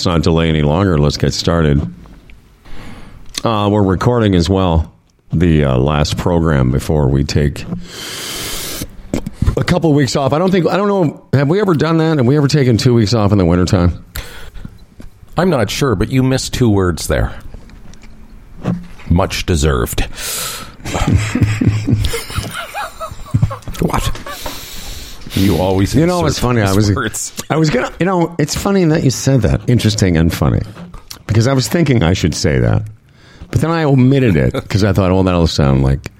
let's not delay any longer. Let's get started. We're recording as well the last program before we take a couple weeks off. I don't know. Have we ever done that? Have we ever taken 2 weeks off in the wintertime? I'm not sure, but you missed two words there. Much deserved. What? You always, you know, it's funny. I was gonna, you know, it's funny that you said that. Interesting and funny, because I was thinking I should say that, but then I omitted it because I thought, oh, that'll sound like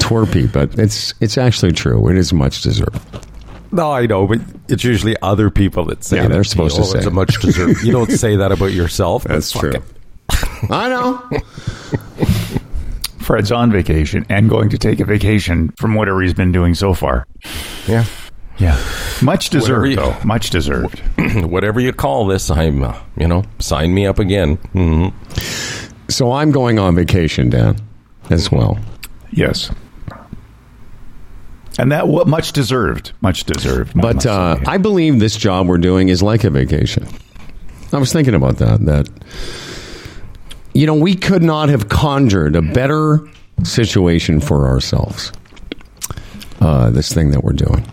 twerpy, but it's actually true. It is much deserved. No, I know, but it's usually other people that say that. They're supposed to say it's a much deserved. You don't say that about yourself. That's true. I know. Fred's on vacation and going to take a vacation from whatever he's been doing so far. Yeah. Yeah. Much deserved, though. Much deserved. Whatever you call this, I'm, you know, sign me up again. Mm-hmm. So I'm going on vacation, Dan, as well. Yes. And that much deserved. Much deserved. But I believe this job we're doing is like a vacation. I was thinking about that. You know, we could not have conjured a better situation for ourselves, this thing that we're doing.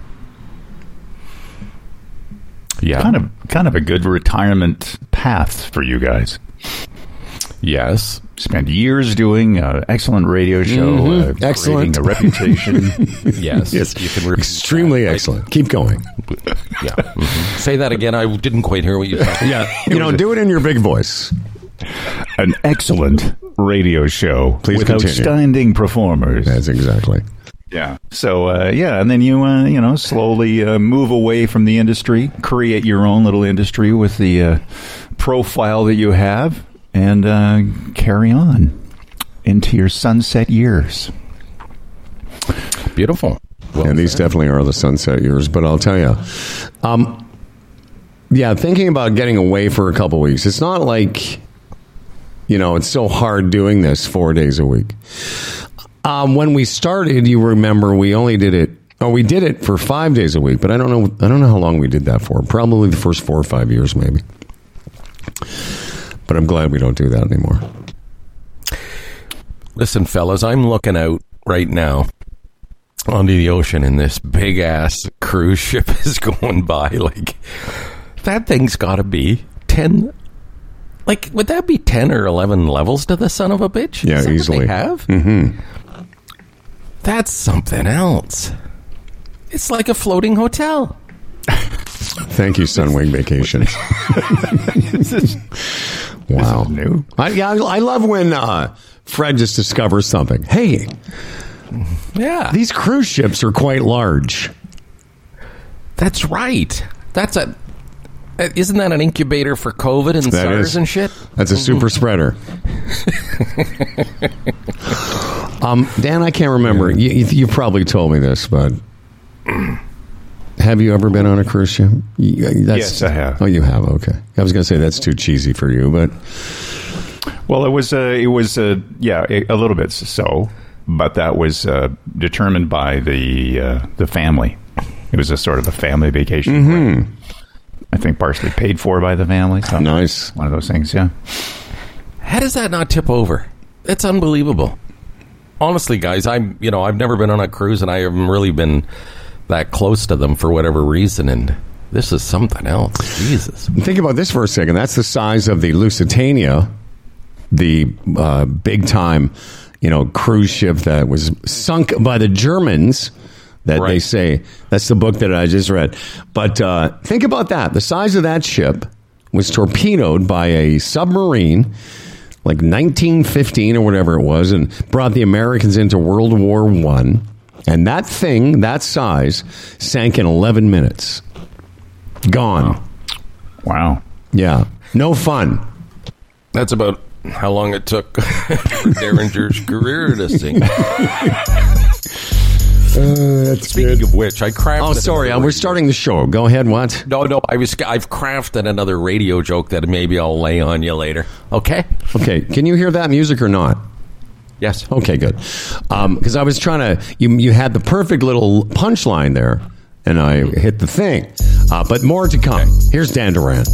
Yeah. Kind of a good retirement path for you guys. Yes. Spent years doing an excellent radio show. Mm-hmm. Excellent. Creating a reputation. Yes. You can extremely excellent. Keep going. Yeah. Mm-hmm. Say that again. I didn't quite hear what you said. Yeah. You know, do it in your big voice. An excellent radio show. Please with continue. Outstanding performers. That's exactly. Yeah. So, and then you, slowly move away from the industry, create your own little industry with the profile that you have, and carry on into your sunset years. Beautiful. Well, and these definitely are the sunset years, but I'll tell you. Thinking about getting away for a couple weeks, it's not like... You know, it's so hard doing this 4 days a week. When we started, you remember we did it for 5 days a week, but I don't know how long we did that for. Probably the first 4 or 5 years, maybe. But I'm glad we don't do that anymore. Listen, fellas, I'm looking out right now onto the ocean, and this big ass cruise ship is going by. Like, that thing's got to be 10. Like, would that be 10 or 11 levels to the son of a bitch? Yeah, is that easily. What they have? Mm-hmm. That's something else. It's like a floating hotel. Thank you, Sunwing Vacations. Wow. This is new. I love when Fred just discovers something. Hey. Yeah. These cruise ships are quite large. That's right. That's a... Isn't that an incubator for COVID and SARS and shit? That's a super spreader. Dan, I can't remember. You probably told me this, but have you ever been on a cruise ship? Yes, I have. Oh, you have. Okay. I was going to say that's too cheesy for you, but... Well, it was a little bit so, but that was determined by the family. It was a sort of a family vacation. Mm-hmm. I think partially paid for by the family. So nice. One of those things, yeah. How does that not tip over? That's unbelievable. Honestly, guys, I've never been on a cruise, and I haven't really been that close to them for whatever reason, and this is something else. Jesus. Think about this for a second. That's the size of the Lusitania, the big-time, cruise ship that was sunk by the Germans... That right. They say. That's the book that I just read. But think about that. The size of that ship was torpedoed by a submarine, like 1915 or whatever it was, and brought the Americans into World War I. And that thing, that size, sank in 11 minutes. Gone. Wow. Yeah. No fun. That's about how long it took Derringer's career to sink. Speaking good. Of which, I crafted... Oh, sorry, we're starting the show. Go ahead, what? No, I've crafted another radio joke that maybe I'll lay on you later. Okay? Okay, can you hear that music or not? Yes. Okay, good. Because I was trying to... You had the perfect little punchline there, and I hit the thing. But more to come. Okay. Here's Dan Duran.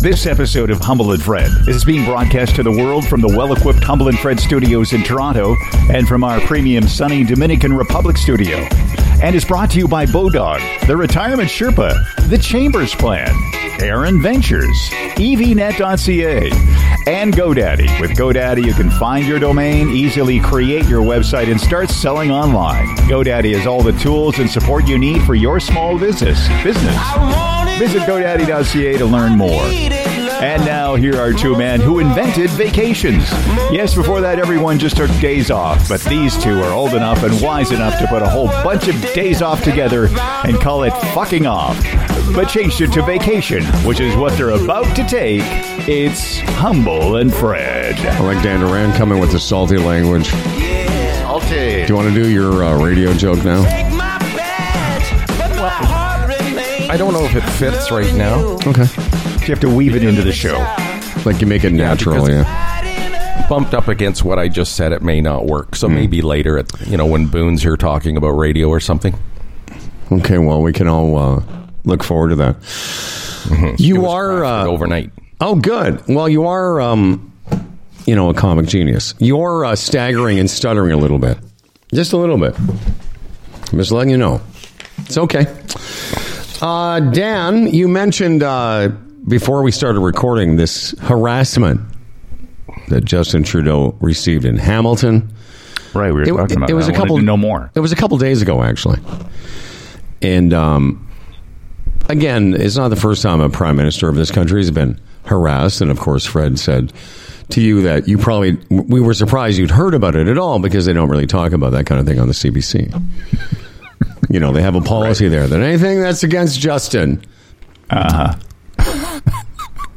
This episode of Humble and Fred is being broadcast to the world from the well-equipped Humble and Fred Studios in Toronto and from our premium sunny Dominican Republic studio, and is brought to you by Bodog, the Retirement Sherpa, the Chambers Plan, Aaron Ventures, evnet.ca, and GoDaddy. With GoDaddy, you can find your domain, easily create your website, and start selling online. GoDaddy has all the tools and support you need for your small business. Visit GoDaddy.ca to learn more. And now, here are two men who invented vacations. Yes, before that, everyone just took days off, but these two are old enough and wise enough to put a whole bunch of days off together and call it fucking off, but change it to vacation, which is what they're about to take. It's Humble and Fred. I like Dan Duran coming with the salty language. Salty. Do you want to do your radio joke now? I don't know if it fits right now. Okay. You have to weave it into the show. Like you make it natural, yeah. Bumped up against what I just said, it may not work. So maybe later, when Boone's here talking about radio or something. Okay, well, we can all look forward to that. Mm-hmm. You are... overnight. Oh, good. Well, you are, a comic genius. You're staggering and stuttering a little bit. Just a little bit. I'm just letting you know. It's okay. Dan, you mentioned... before we started recording, this harassment that Justin Trudeau received in Hamilton. Right, we were talking about it. It was a couple days ago, actually. And again, it's not the first time a prime minister of this country has been harassed. And of course, Fred said to you that we were surprised you'd heard about it at all because they don't really talk about that kind of thing on the CBC. They have a policy there that anything that's against Justin. Uh-huh.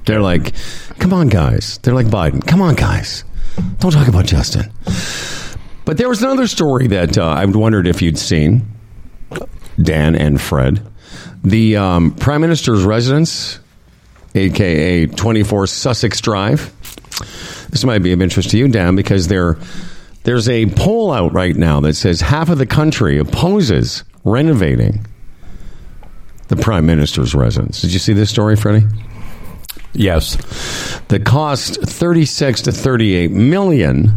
They're like, come on, guys. They're like Biden. Come on, guys. Don't talk about Justin. But there was another story that I wondered if you'd seen, Dan and Fred. The Prime Minister's residence, a.k.a. 24 Sussex Drive. This might be of interest to you, Dan, because there's a poll out right now that says half of the country opposes renovating the Prime Minister's residence. Did you see this story, Freddie? Yes. The cost, $36 to $38 million,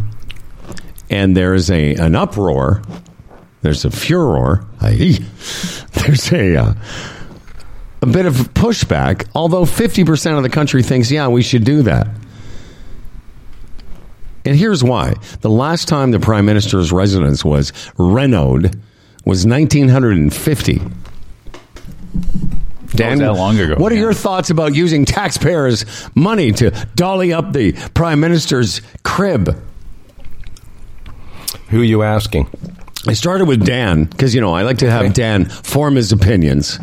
and there is an uproar. There's a furor. There's a bit of pushback, although 50% of the country thinks, yeah, we should do that. And here's why. The last time the Prime Minister's residence was renovated was 1950. Dan, that long ago, what are your thoughts about using taxpayers' money to dolly up the Prime Minister's crib? Who are you asking? I started with Dan because, I like to have Dan form his opinions.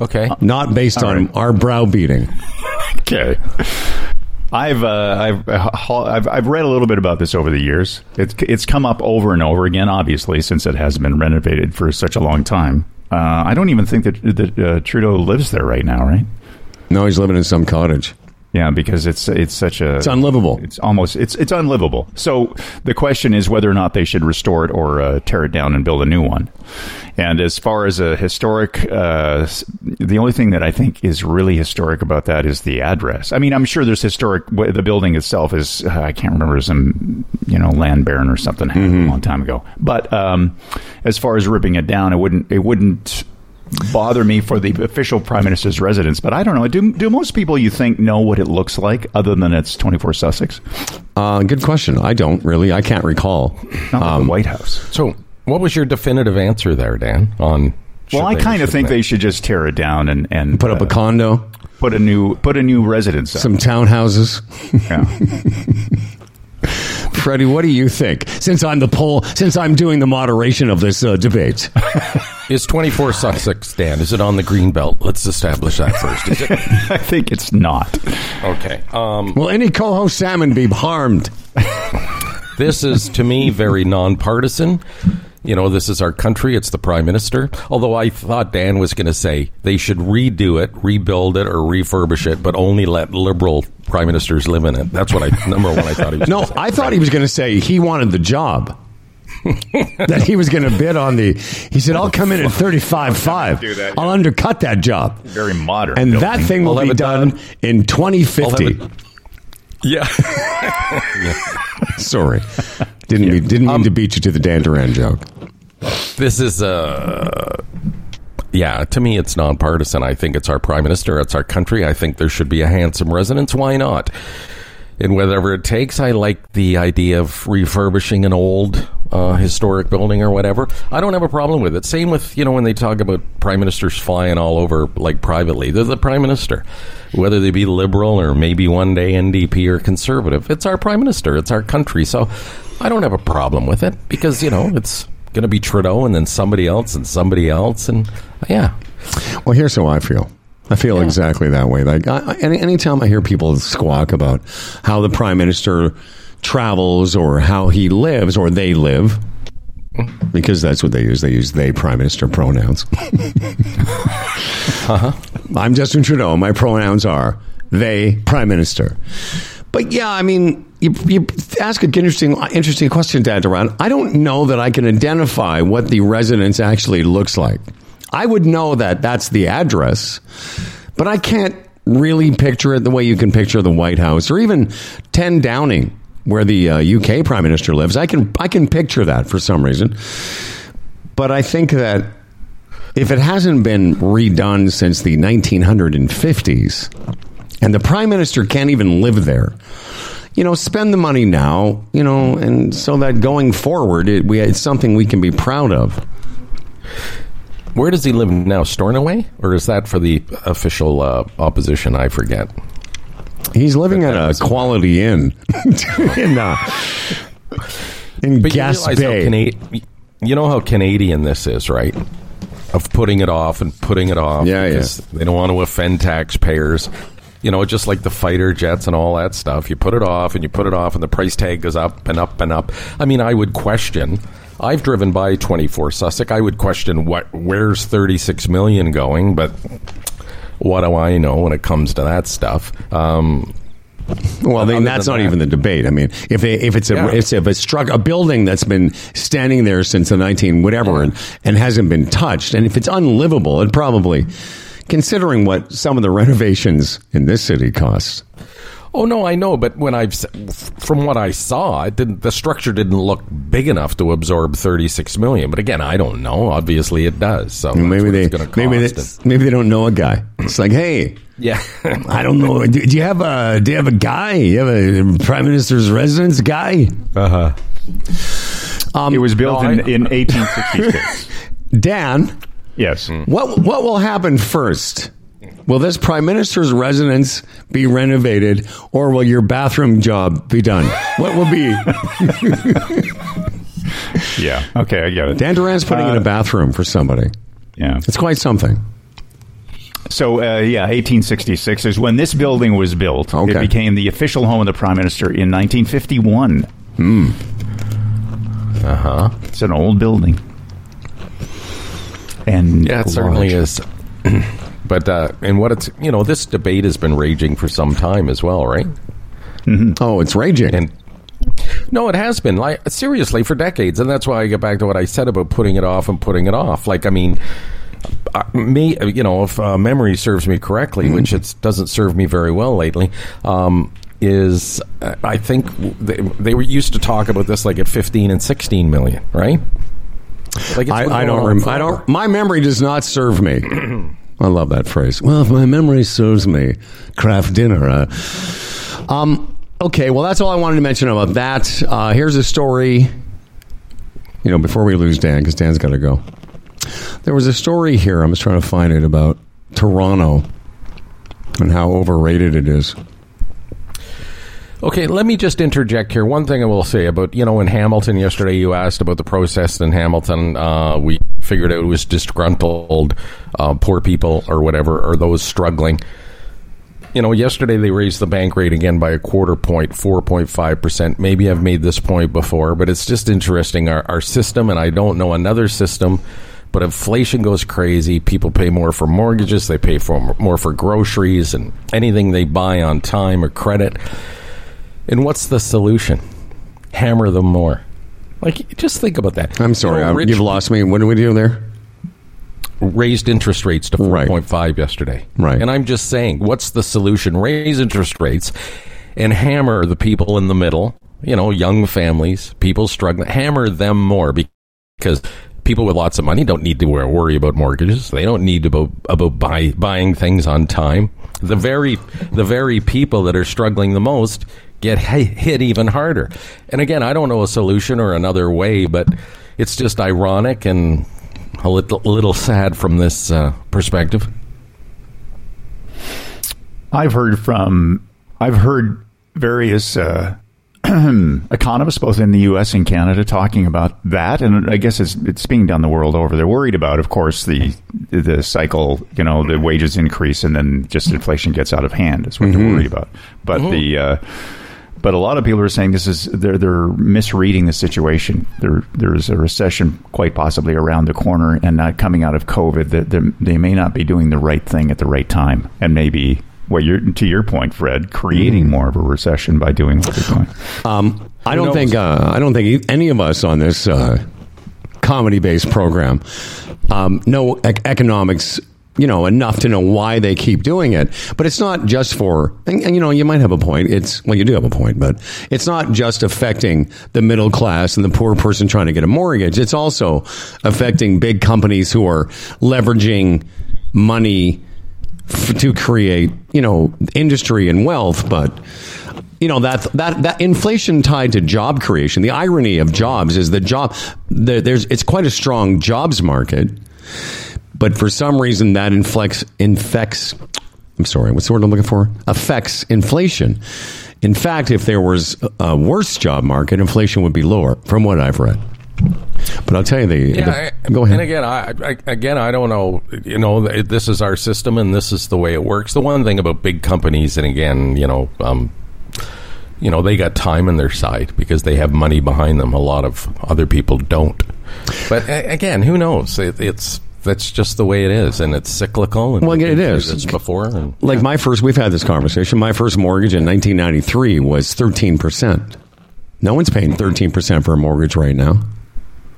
Okay. Not based on our browbeating. Okay. I've read a little bit about this over the years. It's come up over and over again, obviously, since it hasn't been renovated for such a long time. I don't even think that Trudeau lives there right now, right? No, he's living in some cottage. Yeah, because it's such a... It's unlivable. It's unlivable. So the question is whether or not they should restore it or tear it down and build a new one. And as far as a historic... the only thing that I think is really historic about that is the address. I mean, I'm sure there's historic... The building itself is... I can't remember, some land baron or something happened a long time ago. But as far as ripping it down, it wouldn't bother me for the official Prime Minister's residence, but I don't know. Do most people, you think, know what it looks like other than it's 24 Sussex? Good question. I don't really. I can't recall. Not the White House. So what was your definitive answer there, Dan? Well, I kind of think they should just tear it down and put up a condo. Put a new residence up. Some townhouses. Yeah. Freddie, what do you think? Since I'm doing the moderation of this debate. Is 24 Sussex, Dan? Is it on the green belt? Let's establish that first. Is it? I think it's not. Okay. Will any coho salmon be harmed? This is, to me, very nonpartisan. This is our country. It's the Prime Minister. Although I thought Dan was going to say they should redo it, rebuild it, or refurbish it, but only let liberal prime ministers live in it. That's what I thought he was going to say. I thought he was going to say he wanted the job. that he was going to bid on the... He said, I'll come in at 35.5. Yeah. I'll undercut that job. Very modern. And that thing will be done in 2050. Yeah. Sorry. Didn't mean to beat you to the Dan Duran joke. This is... Yeah, to me, it's nonpartisan. I think it's our prime minister. It's our country. I think there should be a handsome residence. Why not? And whatever it takes, I like the idea of refurbishing an old historic building or whatever. I don't have a problem with it. Same with, when they talk about prime ministers flying all over, like privately. They're the prime minister. Whether they be liberal or maybe one day NDP or conservative, it's our prime minister. It's our country. So I don't have a problem with it because, it's... going to be Trudeau and then somebody else and well, here's how I feel exactly that way. Like anytime I hear people squawk about how the prime minister travels or how he lives or they live, because that's what they use they prime minister pronouns. I'm Justin Trudeau, my pronouns are they prime minister. But yeah, I mean, you ask an interesting question, Dad Duran. I don't know that I can identify what the residence actually looks like. I would know that that's the address, but I can't really picture it the way you can picture the White House or even 10 Downing, where the UK Prime Minister lives. I can picture that for some reason, but I think that if it hasn't been redone since the 1950s. And the prime minister can't even live there. Spend the money now, and so that going forward, it's something we can be proud of. Where does he live now? Stornoway? Or is that for the official opposition? I forget. He's living at a Quality Inn in Gaspé. You know how Canadian this is, right? Of putting it off. Yeah, because they don't want to offend taxpayers. Just like the fighter jets and all that stuff. You put it off and you put it off and the price tag goes up and up and up. I mean, I would question. I've driven by 24 Sussex. I would question where's 36 million going, but what do I know when it comes to that stuff? Well, that's not even the debate. I mean, if it's a building that's been standing there since the 19 whatever and hasn't been touched, and if it's unlivable, it probably... Considering what some of the renovations in this city cost. Oh, no, I know. But from what I saw, the structure didn't look big enough to absorb $36 million. But again, I don't know. Obviously, it does. So maybe they don't know a guy. It's like, hey, yeah, I don't know. Do you have a guy? You have a prime minister's residence guy? It was built in 1866. Dan. Yes. What will happen first? Will this prime minister's residence be renovated, or will your bathroom job be done? What will be? Yeah. Okay, I get it. Dan Duran's putting in a bathroom for somebody. Yeah. It's quite something. So, 1866 is when this building was built. Okay. It became the official home of the prime minister in 1951. Hmm. It's an old building. And yeah, it certainly is. But and what it's this debate has been raging for some time as well, right? Mm-hmm. Oh, it's raging. And no, it has been, like, seriously, for decades, and that's why I get back to what I said about putting it off. Like, I mean, me, if memory serves me correctly, which it doesn't serve me very well lately. Is I think they were used to talk about this like at 15 and 16 million, right? Like I don't remember. My memory does not serve me. I love that phrase. Well, if my memory serves me, craft dinner. Okay, well, that's all I wanted to mention about that. Here's a story. Before we lose Dan, because Dan's got to go. There was a story here. I'm just trying to find it about Toronto and how overrated it is. Okay, let me just interject here. One thing I will say about, in Hamilton yesterday, you asked about the protest in Hamilton. We figured out it was disgruntled, poor people or whatever, or those struggling. Yesterday they raised the bank rate again by a quarter point, 4.5%. Maybe I've made this point before, but it's just interesting. Our system, and I don't know another system, but inflation goes crazy. People pay more for mortgages. They pay for more for groceries and anything they buy on time or credit. And what's the solution? Hammer them more. Like, just think about that. I'm sorry. You've lost me. What do we do there? Raised interest rates to 4.5 yesterday. Right. And I'm just saying, what's the solution? Raise interest rates and hammer the people in the middle, you know, young families, people struggling. Hammer them more because people with lots of money don't need to worry about mortgages. They don't need about buying things on time. The very people that are struggling the most get hit even harder. And again, I don't know a solution or another way, but it's just ironic and a little sad from this perspective. I've heard various economists, both in the U.S. and Canada, talking about that, and I guess it's being done the world over. They're worried about, of course, the cycle, you know, the wages increase and then just inflation gets out of hand. Is what they're worried about. But but a lot of people are saying this is they're misreading the situation. There's a recession quite possibly around the corner, and not coming out of COVID, that they may not be doing the right thing at the right time, and maybe. Well, to your point, Fred, creating more of a recession by doing what they're doing. I don't think any of us on this comedy-based program know economics, you know, enough to know why they keep doing it. But it's not just for, and you know, you might have a point. You do have a point, but it's not just affecting the middle class and the poor person trying to get a mortgage. It's also affecting big companies who are leveraging money to create, you know, industry and wealth. But, you know, that inflation tied to job creation, the irony of jobs is it's quite a strong jobs market, but for some reason that affects inflation. In fact, if there was a worse job market, inflation would be lower, from what I've read. But I'll tell you, go ahead. And again, I don't know. You know, this is our system, and this is the way it works. The one thing about big companies, and again, you know, they got time on their side because they have money behind them. A lot of other people don't. But again, who knows? That's just the way it is, and it's cyclical. And well, it is. It's before. And, like we've had this conversation. My first mortgage in 1993 was 13%. No one's paying 13% for a mortgage right now.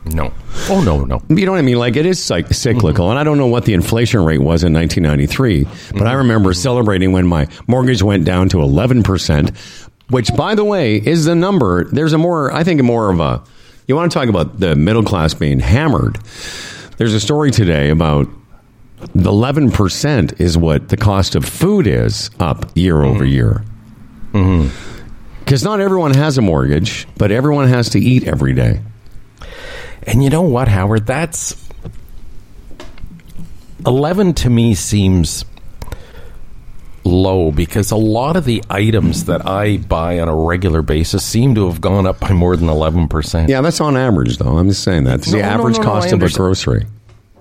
No. Oh, no. You know what I mean? Like, it is cyclical. Mm-hmm. And I don't know what the inflation rate was in 1993, but I remember celebrating when my mortgage went down to 11%, which, by the way, is the number. There's more of a, you want to talk about the middle class being hammered. There's a story today about the 11% is what the cost of food is up year over year. Because not everyone has a mortgage, but everyone has to eat every day. And you know what, Howard? That's 11 to me seems low because a lot of the items that I buy on a regular basis seem to have gone up by more than 11%. Yeah, that's on average, though. I'm just saying that. It's the average cost of a grocery.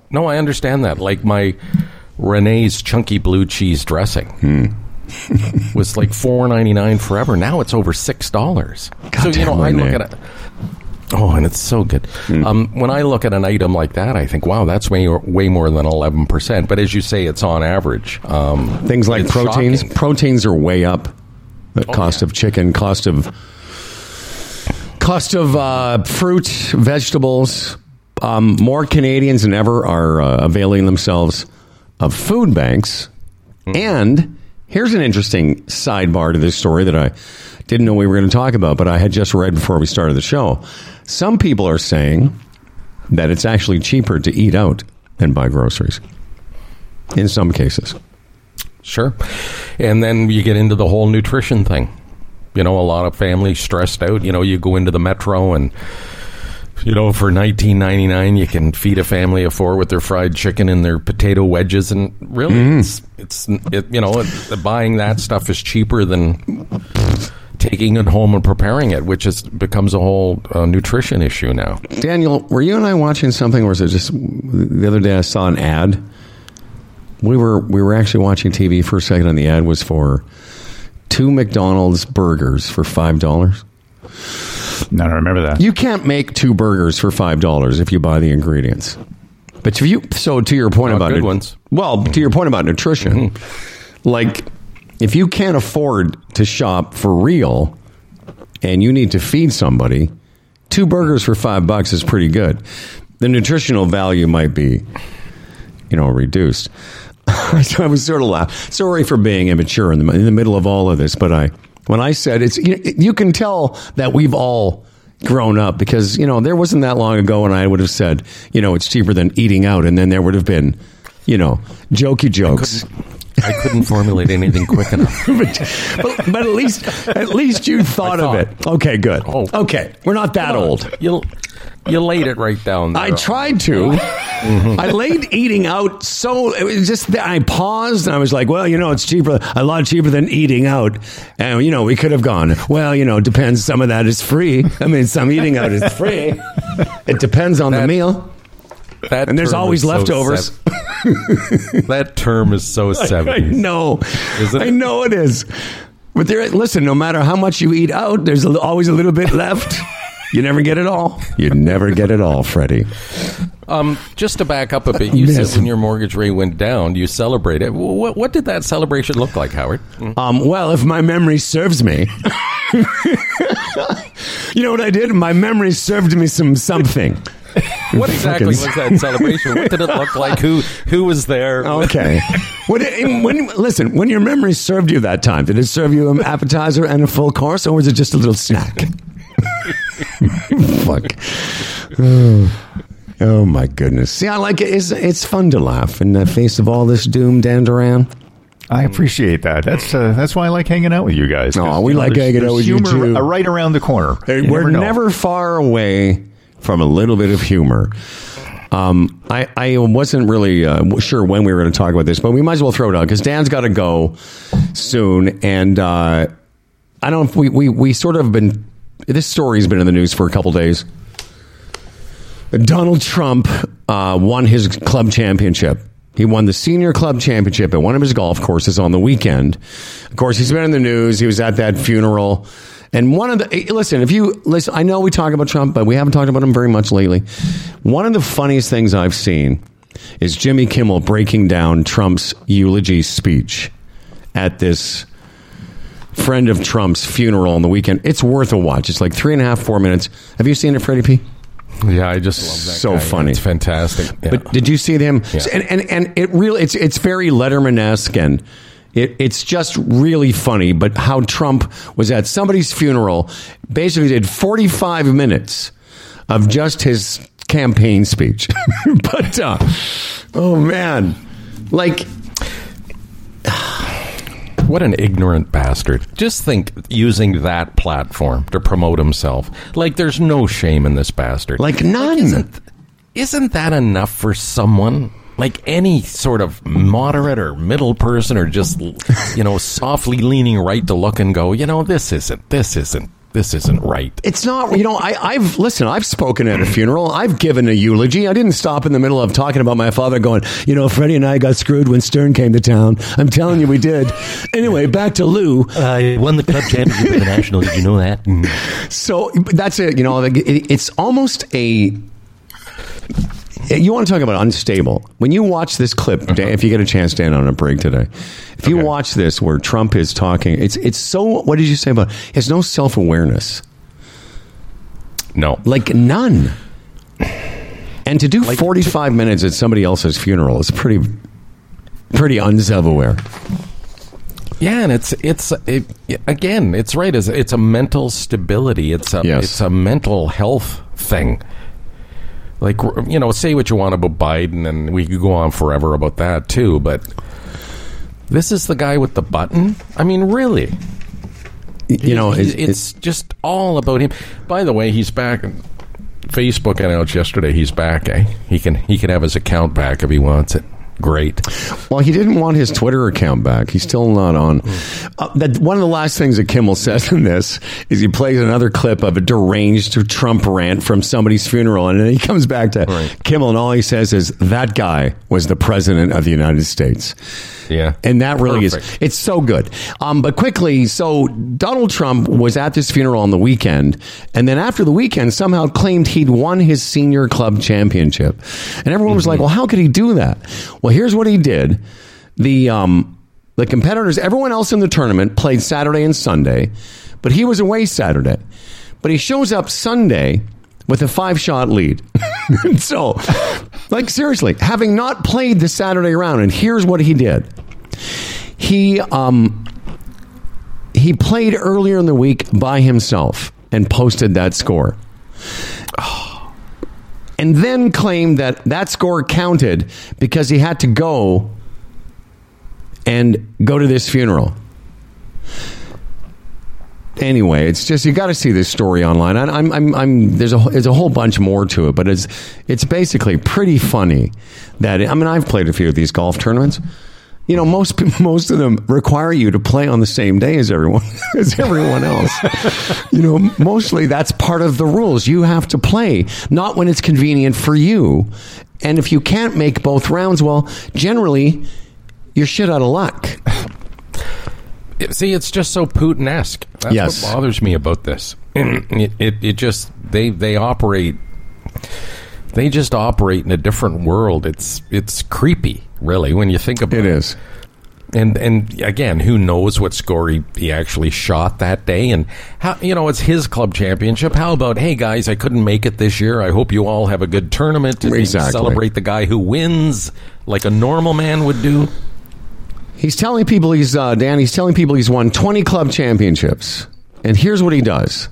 No, I understand that. Like my Renee's Chunky Blue Cheese Dressing. Was like $4.99 forever. Now it's over $6. God, so, you know, Renee. I look at it. Oh, and it's so good. When I look at an item like that, I think, wow, that's way more than 11%. But as you say, it's on average. Things like proteins. Shocking. Proteins are way up. The cost of chicken, cost of fruit, vegetables. More Canadians than ever are availing themselves of food banks. And here's an interesting sidebar to this story that I didn't know we were going to talk about, but I had just read before we started the show. Some people are saying that it's actually cheaper to eat out than buy groceries in some cases. Sure. And then you get into the whole nutrition thing. You know, a lot of families stressed out. You know, you go into the Metro and, you know, for $19.99, you can feed a family of four with their fried chicken and their potato wedges. And really, buying that stuff is cheaper than taking it home and preparing it, which becomes a whole nutrition issue now. Daniel, were you and I watching something, or was it just the other day I saw an ad? We were actually watching TV for a second, and the ad was for two McDonald's burgers for $5. No, I remember that. You can't make two burgers for $5 if you buy the ingredients. But if you, so to your point about good ones. Well, to your point about nutrition, like, if you can't afford to shop for real and you need to feed somebody, Two burgers for $5 is pretty good. The nutritional value might be, you know, reduced. So I was sort of laughing. Sorry for being immature in the middle of all of this, but when I said it's, you can tell that we've all grown up because, you know, there wasn't that long ago when I would have said, you know, it's cheaper than eating out, and then there would have been, you know, jokey jokes. I couldn't formulate anything quick enough. but at least you thought of it. Okay, good. Oh. Okay, we're not that old. You laid it right down there. I tried to. Mm-hmm. I laid eating out so... It was just that I paused and I was like, well, you know, it's cheaper, a lot cheaper than eating out. And, you know, we could have gone, well, you know, depends. Some of that is free. I mean, some eating out is free. It depends on the meal. And there's always leftovers. That term is so 70s. I know. I know it is. But there, listen, no matter how much you eat out, there's always a little bit left. You never get it all. You never get it all, Freddie. Just to back up a bit, you said when your mortgage rate went down, you celebrated. What did that celebration look like, Howard? Well, if my memory serves me, you know what I did? My memory served me something. What exactly was that celebration? What did it look like? Who was there? Okay. When your memory served you that time, did it serve you an appetizer and a full course, or was it just a little snack? Fuck. Oh my goodness. See, I like it. It's fun to laugh in the face of all this doom dandaran. I appreciate that. That's why I like hanging out with you guys. Oh, we like hanging out with you too. Right around the corner. We're never far away from a little bit of humor. I wasn't really sure when we were going to talk about this, but we might as well throw it out because Dan's got to go soon. And I don't know if we sort of been... This story's been in the news for a couple days. Donald Trump won his club championship. He won the senior club championship at one of his golf courses on the weekend. Of course, he's been in the news. He was at that funeral. And one of the... Listen, if you... Listen, I know we talk about Trump, but we haven't talked about him very much lately. One of the funniest things I've seen is Jimmy Kimmel breaking down Trump's eulogy speech at this... friend of Trump's funeral on the weekend. It's worth a watch. It's like 3.5, 4 minutes. Have you seen it, Freddie P? Yeah, I just love that. So guy. Funny. It's fantastic. Yeah. But did you see him? Yeah. And it really it's very Letterman-esque, and it's just really funny. But how Trump was at somebody's funeral, basically did 45 minutes of just his campaign speech. But oh man, like. What an ignorant bastard. Just think, using that platform to promote himself. Like, there's no shame in this bastard. Like, none. Like, isn't that enough for someone? Like, any sort of moderate or middle person, or just, you know, softly leaning right to look and go, you know, this isn't right. It's not, you know, I've spoken at a funeral. I've given a eulogy. I didn't stop in the middle of talking about my father going, you know, Freddie and I got screwed when Stern came to town. I'm telling you, we did. Anyway, back to Lou. I won the club championship of the National. Did you know that? Mm. So that's it. You know, it's almost a... You want to talk about unstable. When you watch this clip, uh-huh. Dan, if you get a chance, Dan, on a break today, if you watch this where Trump is talking, it's so... What did you say about it? He has no self-awareness. No. Like, none. And to do 45 minutes at somebody else's funeral is pretty unself-aware. Yeah, and again, it's right. It's a mental stability. It's a mental health thing. Like, you know, say what you want about Biden, and we could go on forever about that, too, but this is the guy with the button? I mean, really? You know, it's just all about him. By the way, he's back. Facebook announced yesterday he's back, eh? He can have his account back if he wants it. Great. Well, he didn't want his Twitter account back. He's still not on. One of the last things that Kimmel says in this is he plays another clip of a deranged Trump rant from somebody's funeral, and then he comes back to Kimmel, and all he says is, that guy was the president of the United States. Yeah. And that really is. It's so good. But quickly, so Donald Trump was at this funeral on the weekend, and then after the weekend somehow claimed he'd won his senior club championship. And everyone was like, well, how could he do that? Well, here's what he did. The competitors, everyone else in the tournament played Saturday and Sunday, but he was away Saturday. But he shows up Sunday with a 5-shot lead. So, like, seriously, having not played the Saturday round, and here's what he did. He played earlier in the week by himself and posted that score. And then claimed that that score counted because he had to go to this funeral. Anyway, it's just, you got to see this story online. There's a whole bunch more to it, but it's basically pretty funny that I've played a few of these golf tournaments. You know, most of them require you to play on the same day as everyone else. You know, mostly that's part of the rules. You have to play, not when it's convenient for you. And if you can't make both rounds, well, generally, you're shit out of luck. See, it's just so Putin-esque. That's what bothers me about this. It just, they just operate in a different world. It's creepy, really, when you think about it. It is. And again, who knows what score he actually shot that day, and how, you know, it's his club championship. How about, hey guys, I couldn't make it this year. I hope you all have a good tournament. Exactly. Celebrate the guy who wins like a normal man would do. He's telling people he's won 20 club championships. And here's what he does.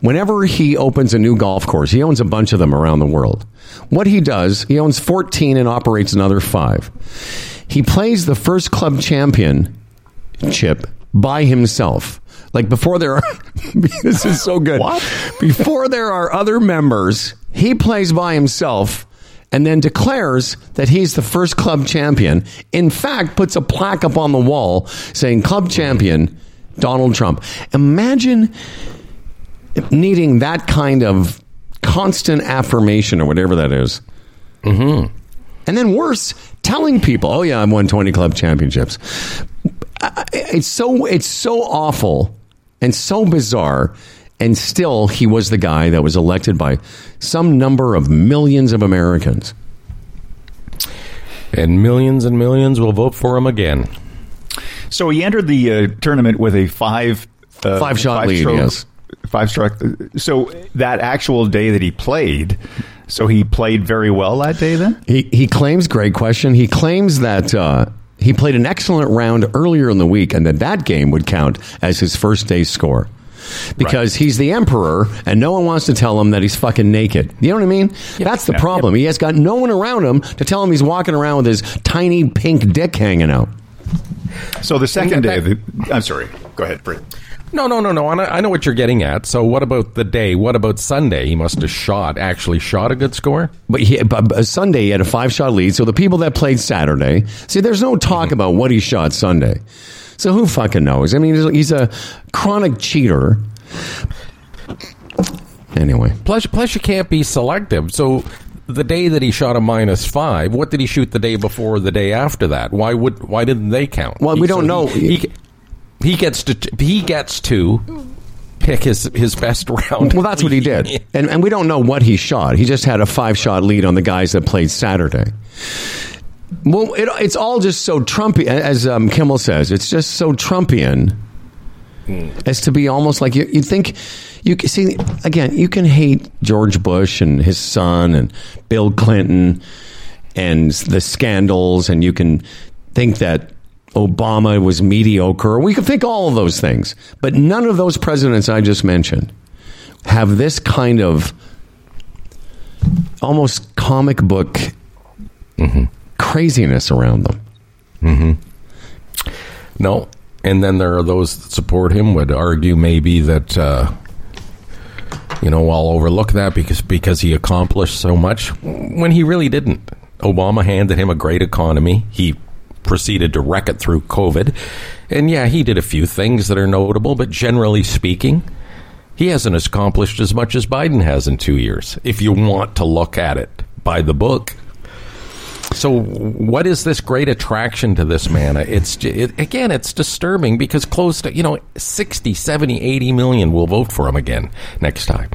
Whenever he opens a new golf course, he owns a bunch of them around the world. What he does, he owns 14 and operates another 5. He plays the first club championship by himself. Like, before there are... This is so good. What? Before there are other members, he plays by himself and then declares that he's the first club champion. In fact, puts a plaque up on the wall saying, Club Champion, Donald Trump. Imagine... needing that kind of constant affirmation or whatever that is. Mm-hmm. And then worse, telling people, oh yeah, I've won 20 club championships. It's so awful and so bizarre. And still, he was the guy that was elected by some number of millions of Americans. And millions will vote for him again. So he entered the tournament with a five-shot lead, yes. Five-stroke. So that actual day that he played, so he played very well that day then? He claims, great question, he claims that he played an excellent round earlier in the week and that game would count as his first day's score. Because he's the emperor and no one wants to tell him that he's fucking naked. You know what I mean? Yeah, that's the problem. Yeah. He has got no one around him to tell him he's walking around with his tiny pink dick hanging out. So the second day... I'm sorry. Go ahead, Britt. No. I know what you're getting at. So what about the day? What about Sunday? He must have shot a good score. But Sunday, he had a 5-shot lead. So the people that played Saturday, see, there's no talk about what he shot Sunday. So who fucking knows? I mean, he's a chronic cheater. Anyway. Plus you can't be selective. So the day that he shot a -5, what did he shoot the day before or the day after that? Why didn't they count? Well, we don't know. He gets to pick his best round. Well, that's what he did. And we don't know what he shot. He just had a 5-shot lead on the guys that played Saturday. Well, it's all just so Trumpian, as Kimmel says. It's just so Trumpian as to be almost like you think... You see, again, you can hate George Bush and his son and Bill Clinton and the scandals, and you can think that Obama was mediocre. We can think all of those things, but none of those presidents I just mentioned have this kind of almost comic book craziness around them. Mm-hmm. No, and then there are those that support him would argue maybe that I'll overlook that because he accomplished so much when he really didn't. Obama handed him a great economy. He proceeded to wreck it through COVID. And yeah, he did a few things that are notable, but generally speaking, he hasn't accomplished as much as Biden has in 2 years, if you want to look at it by the book. So what is this great attraction to this man? It's disturbing because close to, 60, 70, 80 million will vote for him again next time.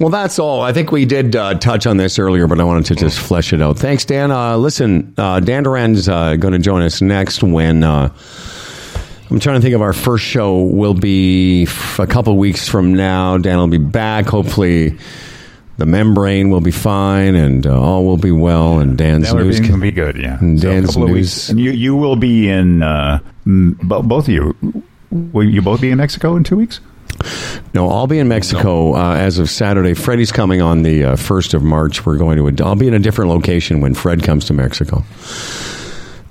Well, that's all. I think we did touch on this earlier, but I wanted to just flesh it out. Thanks, Dan. Listen, Dan Duran's going to join us next when I'm trying to think of our first show will be a couple weeks from now. Dan will be back. Hopefully the membrane will be fine and all will be well. And Dan's news can be good. Yeah. And Dan's so news. And you will be in, both of you. Will you both be in Mexico in 2 weeks? No, I'll be in Mexico as of Saturday. Freddie's coming on the 1st of March. We're going to I'll be in a different location when Fred comes to Mexico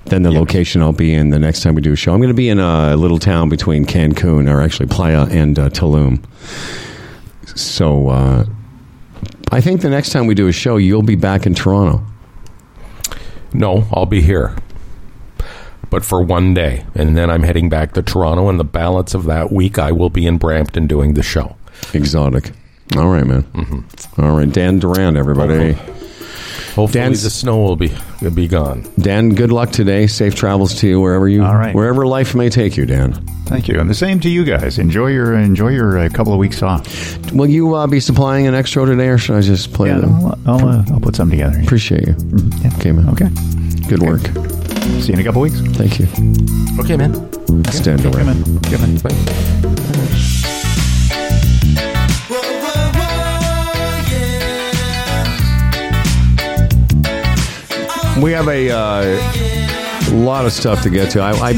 than the location I'll be in the next time we do a show. I'm going to be in a little town between Cancun, or actually Playa, and Tulum. So I think the next time we do a show, you'll be back in Toronto. No, I'll be here. But for one day, and then I'm heading back to Toronto, and the balance of that week, I will be in Brampton doing the show. Exotic. All right, man. Mm-hmm. All right, Dan Duran, everybody. Hopefully the snow will be gone. Dan, good luck today. Safe travels to you wherever life may take you, Dan. Thank you, and the same to you guys. Enjoy your couple of weeks off. Will you be supplying an extra today, or should I just play them? I'll put some together. Appreciate you. Yeah. Okay, man. Okay. Good work. See you in a couple weeks. Thank you. Okay, man. Stand away. Good man. Bye. Whoa, whoa, whoa, yeah. We have a lot of stuff to get to. I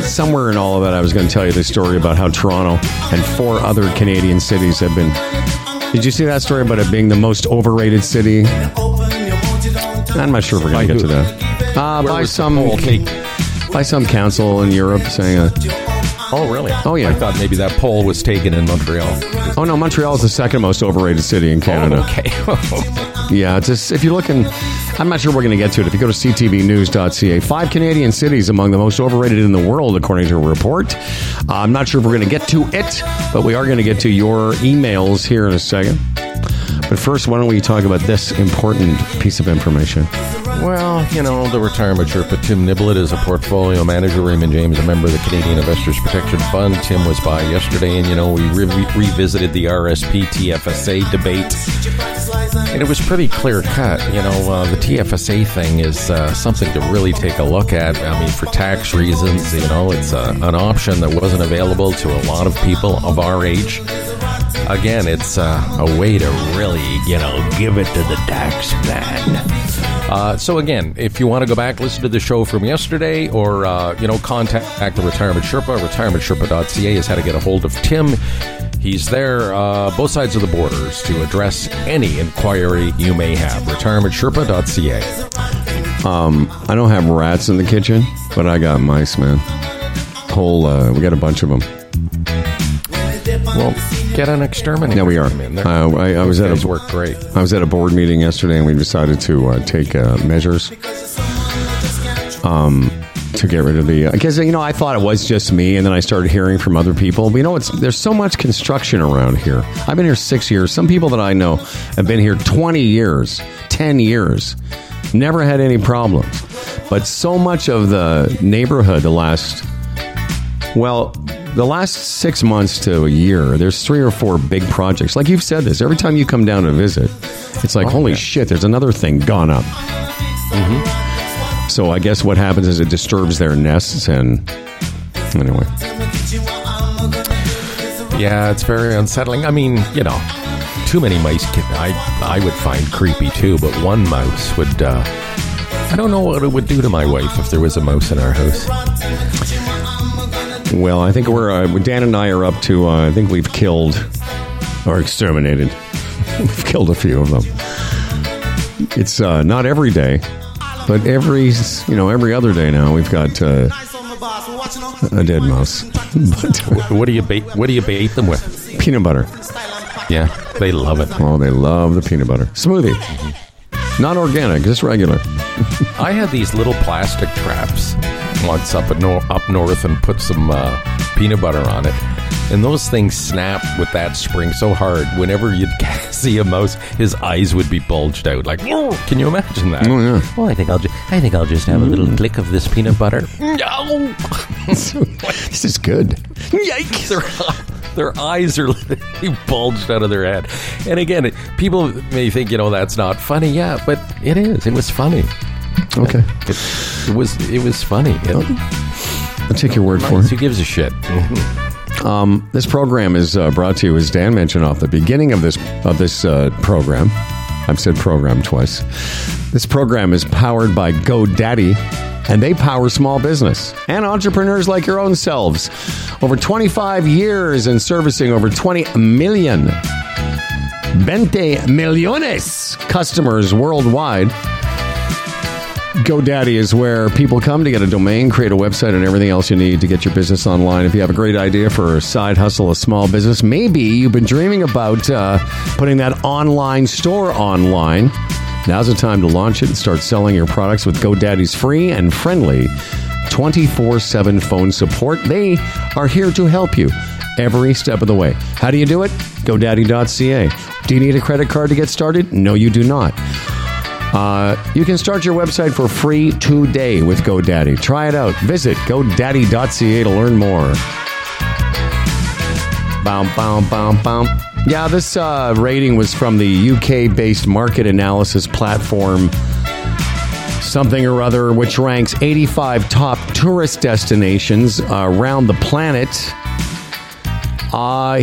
somewhere in all of that, I was going to tell you the story about how Toronto and 4 other Canadian cities have been. Did you see that story about it being the most overrated city? I'm not sure if we're going to get to that. By some council in Europe saying... oh, really? Oh, yeah. I thought maybe that poll was taken in Montreal. Oh, no. Montreal is the second most overrated city in Canada. Oh, okay. Yeah. Just if you're looking... I'm not sure we're going to get to it. If you go to ctvnews.ca, 5 Canadian cities among the most overrated in the world, according to a report. I'm not sure if we're going to get to it, but we are going to get to your emails here in a second. But first, why don't we talk about this important piece of information? Well, you know, the Retirement Sherpa, Tim Niblett, is a portfolio manager. Raymond James, a member of the Canadian Investors Protection Fund. Tim was by yesterday, and, you know, we revisited the RSP TFSA debate. And it was pretty clear-cut. You know, the TFSA thing is something to really take a look at. I mean, for tax reasons, you know, it's an option that wasn't available to a lot of people of our age. Again, it's a way to really, you know, give it to the tax man. So again, if you want to go back, listen to the show from yesterday, or you know, contact the Retirement Sherpa. Retirementsherpa.ca is how to get a hold of Tim. He's there, both sides of the borders, to address any inquiry you may have. Retirementsherpa.ca. I don't have rats in the kitchen, but I got mice, man. We got a bunch of them. Well, get an exterminator. No, we are. I was at a board meeting yesterday, and we decided to take measures to get rid of the. Because you know, I thought it was just me, and then I started hearing from other people. But, you know, there's so much construction around here. I've been here 6 years. Some people that I know have been here 20 years, 10 years, never had any problems. But so much of the neighborhood, the last 6 months to a year, there's 3 or 4 big projects. Like you've said this, every time you come down to visit, it's like, holy shit, there's another thing gone up. Mm-hmm. So I guess what happens is it disturbs their nests, and anyway. Yeah, it's very unsettling. I mean, you know, too many mice, I would find creepy too, but one mouse would, I don't know what it would do to my wife if there was a mouse in our house. Well, I think we're Dan and I are up to. I think we've killed or exterminated. We've killed a few of them. It's not every day, but every other day now we've got a dead mouse. But what do you bait them with? Peanut butter. Yeah, they love it. Oh, they love the peanut butter smoothie. Not organic, just regular. I had these little plastic traps once up north, and put some peanut butter on it, and those things snapped with that spring so hard. Whenever you'd see a mouse, his eyes would be bulged out. Like, can you imagine that? Oh yeah. Well, I think I'll just have a little lick of this peanut butter. No, this is good. Yikes! Their eyes are literally bulged out of their head. And again, people may think, you know, that's not funny. Yeah, but it is. It was funny. Okay. It was funny. It, I'll take your word for it. Who gives a shit? Mm-hmm. This program is brought to you, as Dan mentioned off the beginning of this program. I've said program twice. This program is powered by GoDaddy, and they power small business and entrepreneurs like your own selves. Over 25 years in servicing over 20 millones customers worldwide. GoDaddy is where people come to get a domain, create a website, and everything else you need to get your business online. If you have a great idea for a side hustle, a small business, maybe you've been dreaming about putting that online store online. Now's the time to launch it and start selling your products with GoDaddy's free and friendly 24/7 phone support. They are here to help you every step of the way. How do you do it? GoDaddy.ca. Do you need a credit card to get started? No, you do not. You can start your website for free today with GoDaddy. Try it out. Visit GoDaddy.ca to learn more. Bum, bum, bum, bum. Yeah, this rating was from the UK-based market analysis platform, something or other, which ranks 85 top tourist destinations around the planet.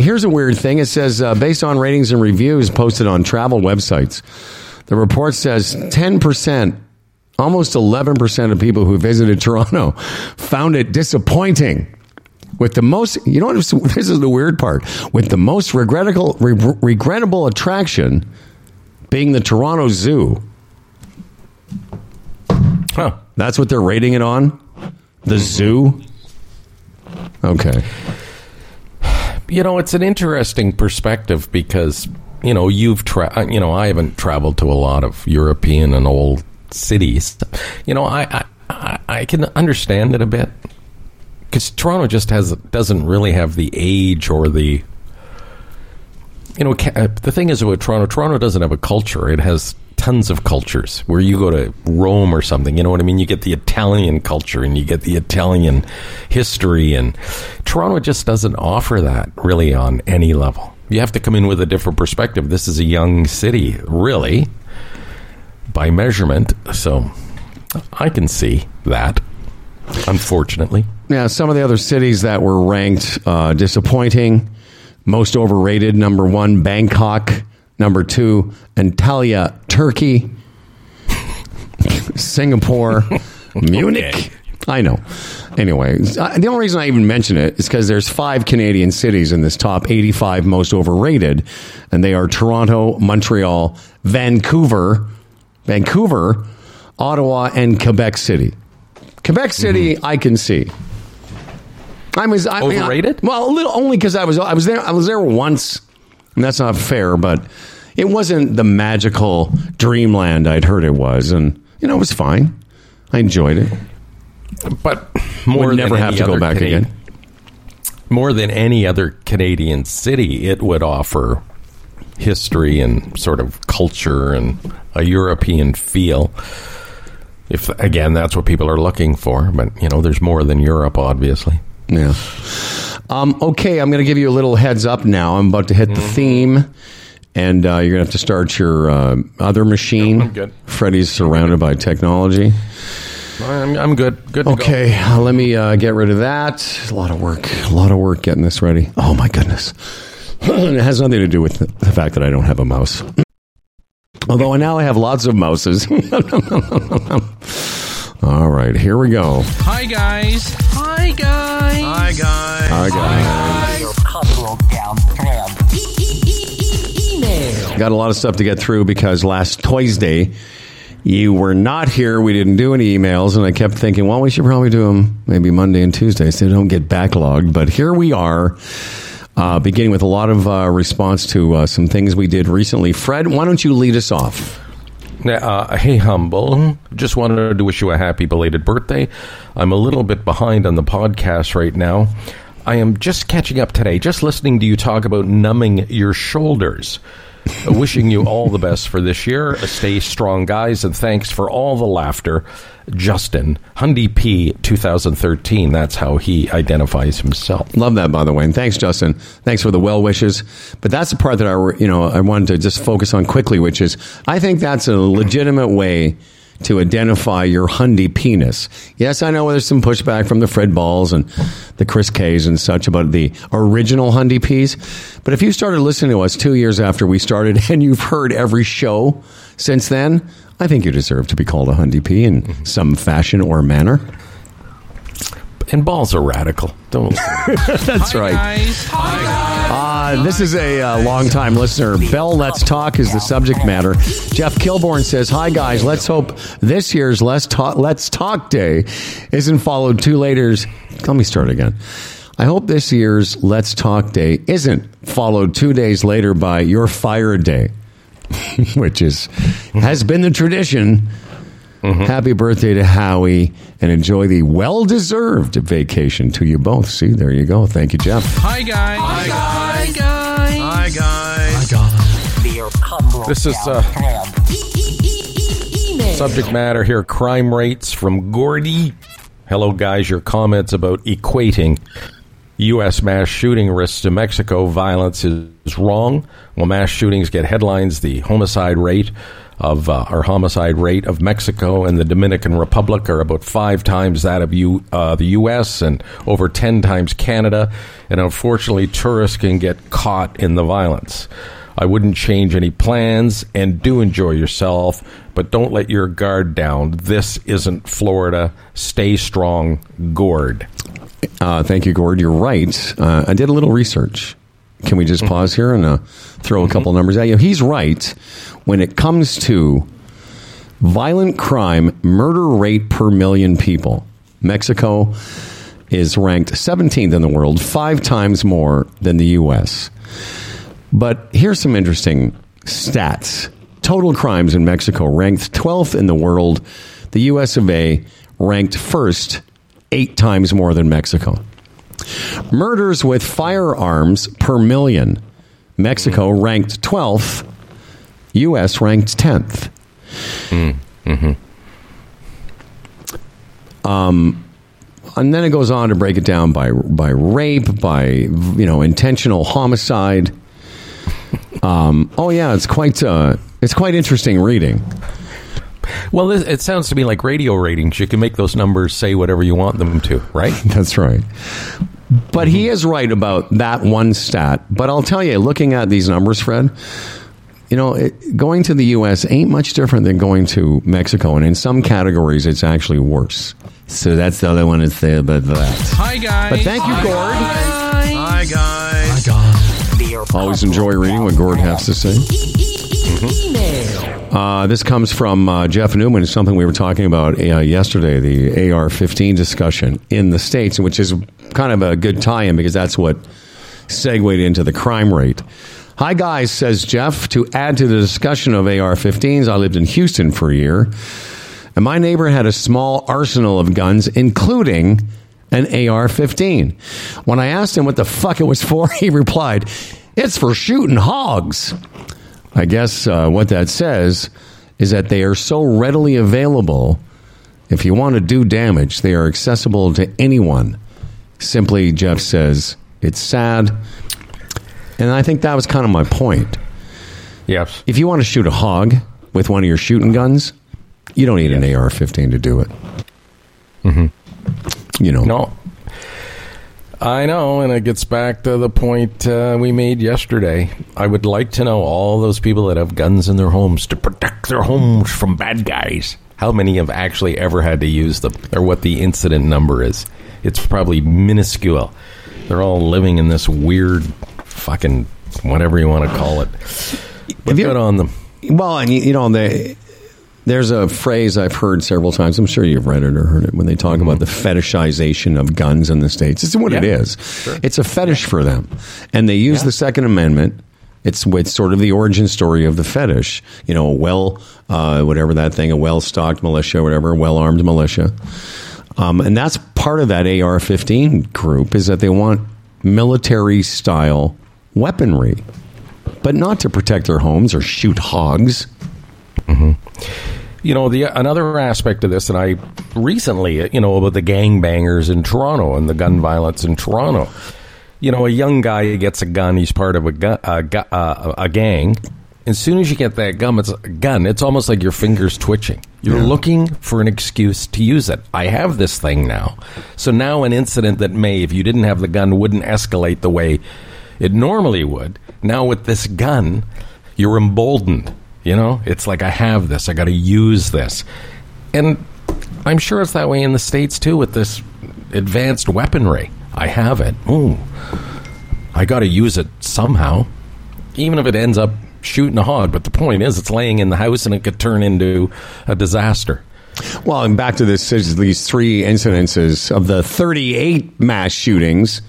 Here's a weird thing. It says, based on ratings and reviews posted on travel websites, the report says 10%, almost 11% of people who visited Toronto found it disappointing. With the most, you know, this is the weird part, with the most regrettable attraction being the Toronto Zoo. Huh. That's what they're rating it on? The zoo? Okay. You know, it's an interesting perspective because, you know, I haven't traveled to a lot of European and old cities. You know, I can understand it a bit. Because Toronto just doesn't really have the age or the, you know, the thing is with Toronto doesn't have a culture. It has tons of cultures. Where you go to Rome or something, you know what I mean? You get the Italian culture and you get the Italian history, and Toronto just doesn't offer that really on any level. You have to come in with a different perspective. This is a young city, really, by measurement. So I can see that, unfortunately. Now, some of the other cities that were ranked disappointing, most overrated, number one, Bangkok, number two, Antalya, Turkey, Singapore, Munich. Okay. I know. Anyway, the only reason I even mention it is because there's 5 Canadian cities in this top 85 most overrated, and they are Toronto, Montreal, Vancouver, Ottawa, and Quebec City. Quebec City, mm-hmm. I can see. Overrated? Well, a little, only because I was there once, and that's not fair, but it wasn't the magical dreamland I'd heard it was, and you know, it was fine. I enjoyed it, but more would never have to go back again. More than any other Canadian city, it would offer history and sort of culture and a European feel. If again, that's what people are looking for, but you know, there's more than Europe, obviously. Yeah. Okay, I'm going to give you a little heads up now. I'm about to hit the theme, and you're going to have to start your other machine. No, I'm good. Freddie's surrounded by technology. I'm good. Good to okay, go. Let me get rid of that. A lot of work getting this ready. Oh, my goodness. It has nothing to do with the fact that I don't have a mouse. Although now I have lots of mouses. All right, here we go. Hi, guys. Got a lot of stuff to get through because last Tuesday you were not here. We didn't do any emails, and I kept thinking, well, we should probably do them maybe Monday and Tuesday so they don't get backlogged. But here we are, beginning with a lot of response to some things we did recently. Fred, why don't you lead us off? Hey, Humble. Just wanted to wish you a happy belated birthday. I'm a little bit behind on the podcast right now. I am just catching up today, just listening to you talk about numbing your shoulders. Wishing you all the best for this year. Stay strong, guys, and thanks for all the laughter. Justin, Hundy P, 2013. That's how he identifies himself. Love that, by the way. And thanks, Justin. Thanks for the well wishes. But that's the part that I wanted to just focus on quickly, which is I think that's a legitimate way to identify your Hyundai penis. Yes, I know there's some pushback from the Fred Balls and the Chris K's and such about the original Hyundai P's. But if you started listening to us 2 years after we started and you've heard every show since then, I think you deserve to be called a Hyundai P in some fashion or manner. And balls are radical. Don't. That's hi right. Guys. Hi guys. This is a long-time listener. Bell Let's Talk is the subject matter. Jeff Kilborn says, hi, guys. Let's hope this year's Let's Talk Day isn't followed too later's. Let me start again. I hope this year's Let's Talk Day isn't followed 2 days later by your Fire Day, which has been the tradition. Mm-hmm. Happy birthday to Howie, and enjoy the well-deserved vacation to you both. See, there you go. Thank you, Jeff. Hi, guys. Hi, guys. Hi, guys. Hi, guys. Hi, guys. This is subject matter here, crime rates from Gordy. Hello, guys. Your comments about equating U.S. mass shooting risks to Mexico violence is wrong. Well, mass shootings get headlines. The homicide rate of Mexico and the Dominican Republic are about 5 times that of the U.S. and over 10 times Canada. And unfortunately, tourists can get caught in the violence. I wouldn't change any plans, and do enjoy yourself, but don't let your guard down. This isn't Florida. Stay strong, Gord. Thank you, Gord. You're right. I did a little research. Can we just pause here and throw a couple numbers at you? He's right. When it comes to violent crime, murder rate per million people, Mexico is ranked 17th in the world, 5 times more than the U.S. But here's some interesting stats. Total crimes in Mexico ranked 12th in the world. The U.S. of A. ranked first, 8 times more than Mexico. Murders with firearms per million. Mexico ranked 12th. U.S. ranked 10th. Mm-hmm. And then it goes on to break it down by rape, by intentional homicide. It's quite interesting reading. Well, it sounds to me like radio ratings. You can make those numbers say whatever you want them to, right? That's right. But he is right about that one stat. But I'll tell you, looking at these numbers, Fred, going to the U.S. ain't much different than going to Mexico. And in some categories, it's actually worse. So that's the other one to say about that. Hi, guys. But thank you, Gord. Hi, guys. Hi, guys. Always enjoy reading what Gord has to say. Mm-hmm. This comes from Jeff Newman. It's something we were talking about yesterday, the AR-15 discussion in the States, which is kind of a good tie-in because that's what segued into the crime rate. Hi, guys, says Jeff. To add to the discussion of AR-15s, I lived in Houston for a year, and my neighbor had a small arsenal of guns, including an AR-15. When I asked him what the fuck it was for, he replied, "It's for shooting hogs." I guess what that says is that they are so readily available. If you want to do damage, they are accessible to anyone. Simply, Jeff says, it's sad. And I think that was kind of my point. Yes. If you want to shoot a hog with one of your shooting guns, you don't need an AR-15 to do it. Mm-hmm. No. I know, and it gets back to the point we made yesterday. I would like to know all those people that have guns in their homes to protect their homes from bad guys. How many have actually ever had to use them, or what the incident number is? It's probably minuscule. They're all living in this weird fucking whatever you want to call it. But good on them. Well, and there's a phrase I've heard several times. I'm sure you've read it or heard it when they talk about the fetishization of guns in the States. It's what it is. Sure. It's a fetish for them. And they use the Second Amendment. It's sort of the origin story of the fetish. A well-stocked militia, whatever, well-armed militia. And that's part of that AR-15 group is that they want military-style weaponry, but not to protect their homes or shoot hogs. Mm-hmm. Another aspect of this, and I recently, about the gangbangers in Toronto and the gun violence in Toronto. A young guy gets a gun. He's part of a gang, As soon as you get that gun, it's almost like your fingers twitching. You're looking for an excuse to use it. I have this thing now. So now an incident that may, if you didn't have the gun, wouldn't escalate the way it normally would. Now with this gun, you're emboldened. You know, it's like, I have this. I got to use this. And I'm sure it's that way in the States, too, with this advanced weaponry. I have it. Ooh, I got to use it somehow, even if it ends up shooting a hod. But the point is, it's laying in the house and it could turn into a disaster. Well, and back to this, these three incidences of the 38 mass shootings.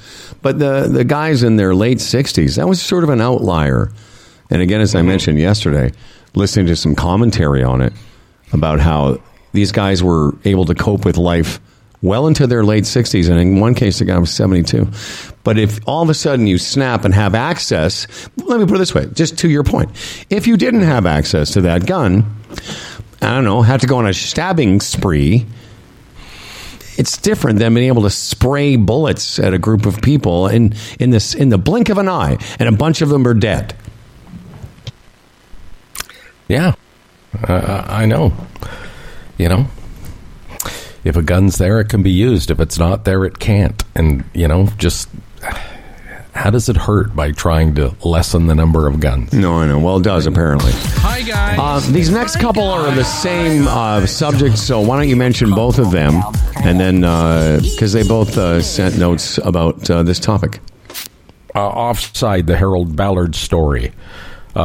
But the guys in their late 60s, that was sort of an outlier. And again, as I mentioned yesterday, listening to some commentary on it about how these guys were able to cope with life well into their late 60s. And in one case, the guy was 72. But if all of a sudden you snap and have access, let me put it this way, just to your point. If you didn't have access to that gun, I don't know, had to go on a stabbing spree, it's different than being able to spray bullets at a group of people in the blink of an eye, and a bunch of them are dead. Yeah, I know. You know, if a gun's there, it can be used. If it's not there, it can't. And, you know, just how does it hurt by trying to lessen the number of guns? No, I know. Well, it does, apparently. Hi, guys. These next couple are the same subject, so why don't you mention both of them? And then, because they both sent notes about this topic. Offside, the Harold Ballard story.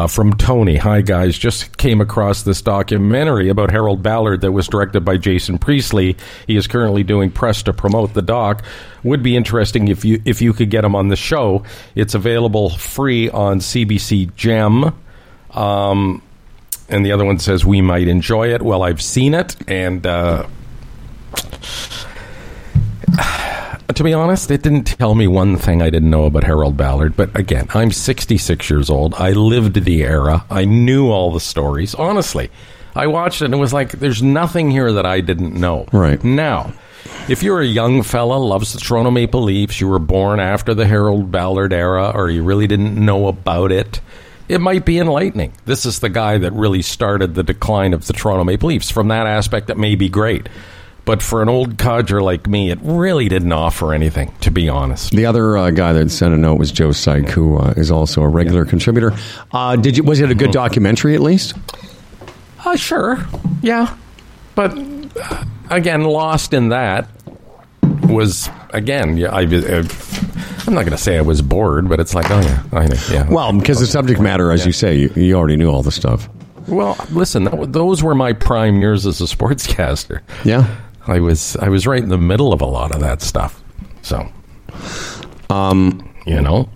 From Tony. Hi, guys. Just came across this documentary about Harold Ballard that was directed by Jason Priestley. He is currently doing press to promote the doc. Would be interesting if you could get him on the show. It's available free on CBC Gem. And the other one says, we might enjoy it. Well, I've seen it. And to be honest, it didn't tell me one thing I didn't know about Harold Ballard. But again, I'm 66 years old. I lived the era. I knew all the stories. Honestly, I watched it and it was like, there's nothing here that I didn't know. Right. Now, if you're a young fella, loves the Toronto Maple Leafs, you were born after the Harold Ballard era, or you really didn't know about it, it might be enlightening. This is the guy that really started the decline of the Toronto Maple Leafs. From that aspect, it may be great. But for an old codger like me, it really didn't offer anything, to be honest. The other guy that sent a note was Joe Syke, who is also a regular contributor. Was it a good documentary, at least? Sure, yeah. But, again, lost in that was, again, yeah, I'm not going to say I was bored, but it's like, oh, yeah, I know. Yeah. Well, because the subject matter, as you say, you already knew all the stuff. Well, listen, those were my prime years as a sportscaster. Yeah. I was right in the middle of a lot of that stuff. So, you know.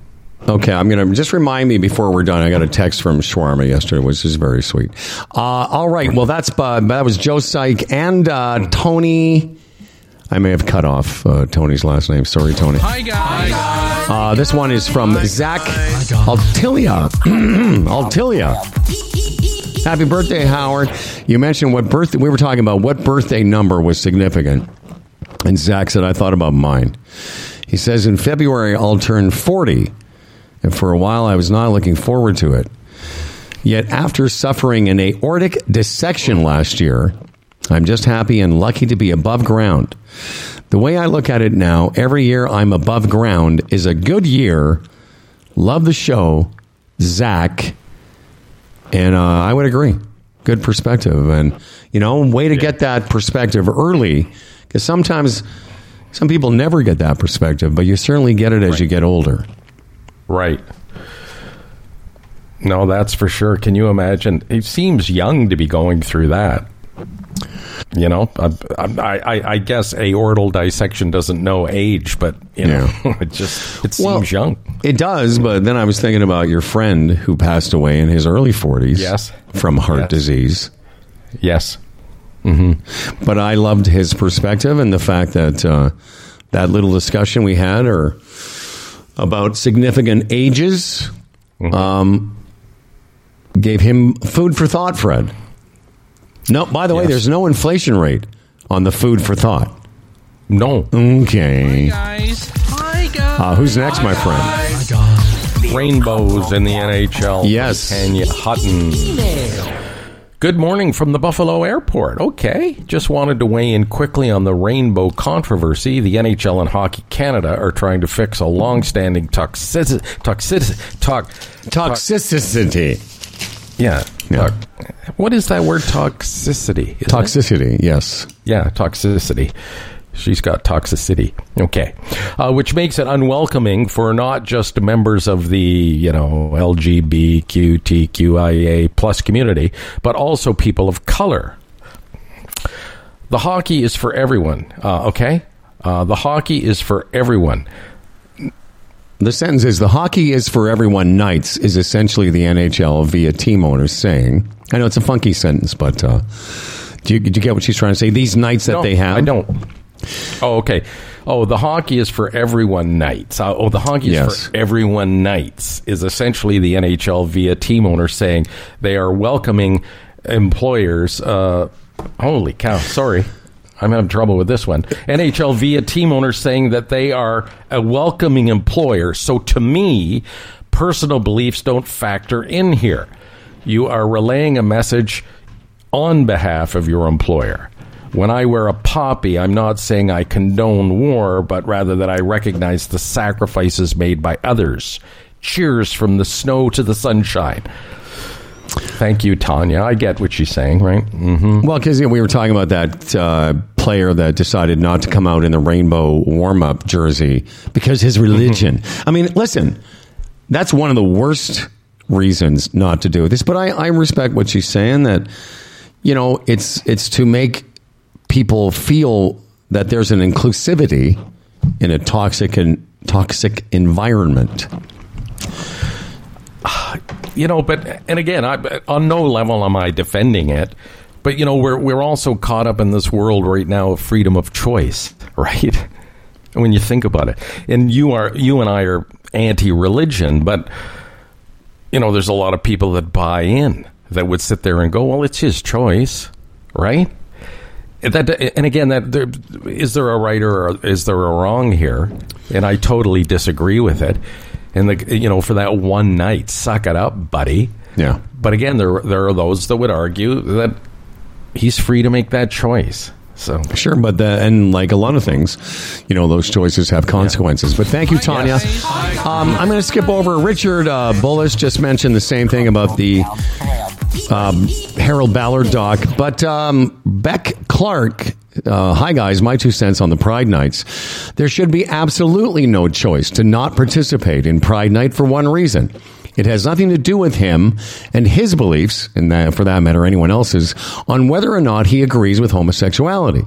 Okay, I'm going to just remind me before we're done. I got a text from Shawarma yesterday, which is very sweet. All right. Well, that was Joe Syke and Tony. I may have cut off Tony's last name. Sorry, Tony. Hi, guys. This one is from Zach Altilia. Happy birthday, Howard. You mentioned we were talking about what birthday number was significant. And Zach said, I thought about mine. He says, in February, I'll turn 40. And for a while, I was not looking forward to it. Yet after suffering an aortic dissection last year, I'm just happy and lucky to be above ground. The way I look at it now, every year I'm above ground is a good year. Love the show, Zach. And I would agree. Good perspective. And, you know, way to get that perspective early. Because sometimes some people never get that perspective, but you certainly get it as you get older. Right. No, that's for sure. Can you imagine? It seems young to be going through that. You know, I guess aortal dissection doesn't know age, but, you know, it seems young. It does, but then I was thinking about your friend who passed away in his early 40s. Yes. From heart disease. Yes. Mm-hmm. But I loved his perspective and the fact that that little discussion we had about significant ages gave him food for thought, Fred. No, by the way, there's no inflation rate on the food for thought. No. Okay. Hi, guys. Who's next, my friend? rainbows in the NHL. Yes. Tanya Hutton. Good morning from the Buffalo Airport. Okay. Just wanted to weigh in quickly on the rainbow controversy. The NHL and Hockey Canada are trying to fix a long-standing toxicity. Yeah. Yeah. What is that word? Toxicity. Toxicity. Yes. Yeah. Toxicity. She's got toxicity. Okay. Which makes it unwelcoming for not just members of the, LGBTQIA plus community, but also people of color. The hockey is for everyone. Okay? The hockey is for everyone. The sentence is, the hockey is for everyone nights is essentially the NHL via team owners saying. I know it's a funky sentence, but do you get what she's trying to say? These nights that they have? I don't. Oh, okay. Oh, the hockey is for everyone nights. Oh, the hockey is for everyone nights is essentially the NHL via team owner saying they are welcoming employers. Holy cow. Sorry. I'm having trouble with this one. NHL via team owner saying that they are a welcoming employer. So to me, personal beliefs don't factor in here. You are relaying a message on behalf of your employer. When I wear a poppy, I'm not saying I condone war, but rather that I recognize the sacrifices made by others. Cheers from the snow to the sunshine. Thank you, Tanya. I get what she's saying, right? Mm-hmm. Well, because we were talking about that player that decided not to come out in the rainbow warm-up jersey because his religion. Mm-hmm. I mean, listen, that's one of the worst reasons not to do this. But I respect what she's saying, that, it's to make people feel that there's an inclusivity in a toxic environment. But on no level am I defending it. But we're also caught up in this world right now of freedom of choice, right? When you think about it, and you and I are anti-religion, but there's a lot of people that buy in that would sit there and go, well, it's his choice, right? Is there a right or is there a wrong here? And I totally disagree with it. And for that one night, suck it up, buddy. Yeah. But again, there are those that would argue that he's free to make that choice. So sure, but like a lot of things, those choices have consequences. Yeah. But thank you, Tanya. I'm going to skip over. Richard Bullis just mentioned the same thing about the Harold Ballard doc, but Beck Clark. Hi guys, my 2 cents on the Pride Nights. There should be absolutely no choice to not participate in Pride Night for one reason. It has nothing to do with him and his beliefs, and that, for that matter, anyone else's, on whether or not he agrees with homosexuality.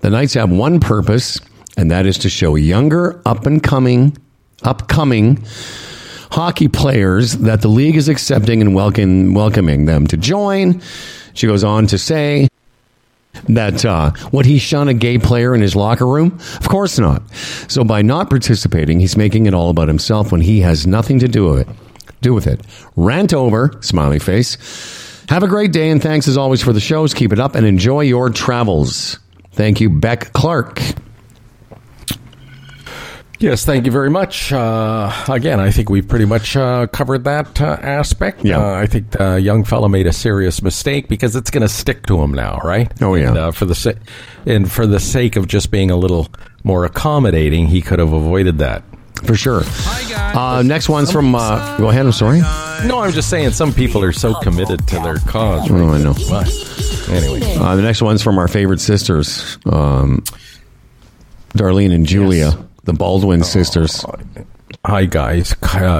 The nights have one purpose, and that is to show younger, upcoming hockey players that the league is accepting and welcoming them to join. She goes on to say that would he shun a gay player in his locker room? Of course not. So by not participating, he's making it all about himself when he has nothing to do with it. Rant over, smiley face. Have a great day, and thanks as always for the shows. Keep it up and enjoy your travels. Thank you, Beck Clark. Yes, thank you very much. Again, I think we pretty much covered that aspect. Yeah. I think the young fella made a serious mistake because it's going to stick to him now, right? Oh, yeah. And, for the sake of just being a little more accommodating, he could have avoided that. For sure. Next one's from... go ahead, I'm sorry. No, I'm just saying some people are so committed to their cause. Right? Oh, I know. But anyway. The next one's from our favorite sisters, Darlene and Julia, the Baldwin sisters. Hi, guys.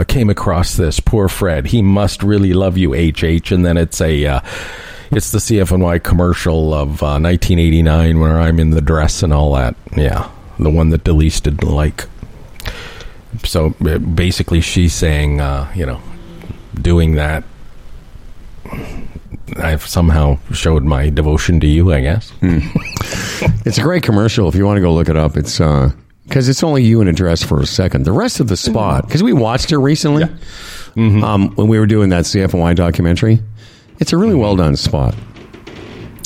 Came across this. Poor Fred. He must really love you, HH. And then it's a... it's the CFNY commercial of 1989 where I'm in the dress and all that. Yeah. The one that Delise didn't like. So basically she's saying, doing that, I've somehow showed my devotion to you, I guess. It's a great commercial. If you want to go look it up, it's because it's only you in a dress for a second. The rest of the spot, because we watched it recently when we were doing that CFNY documentary. It's a really well done spot.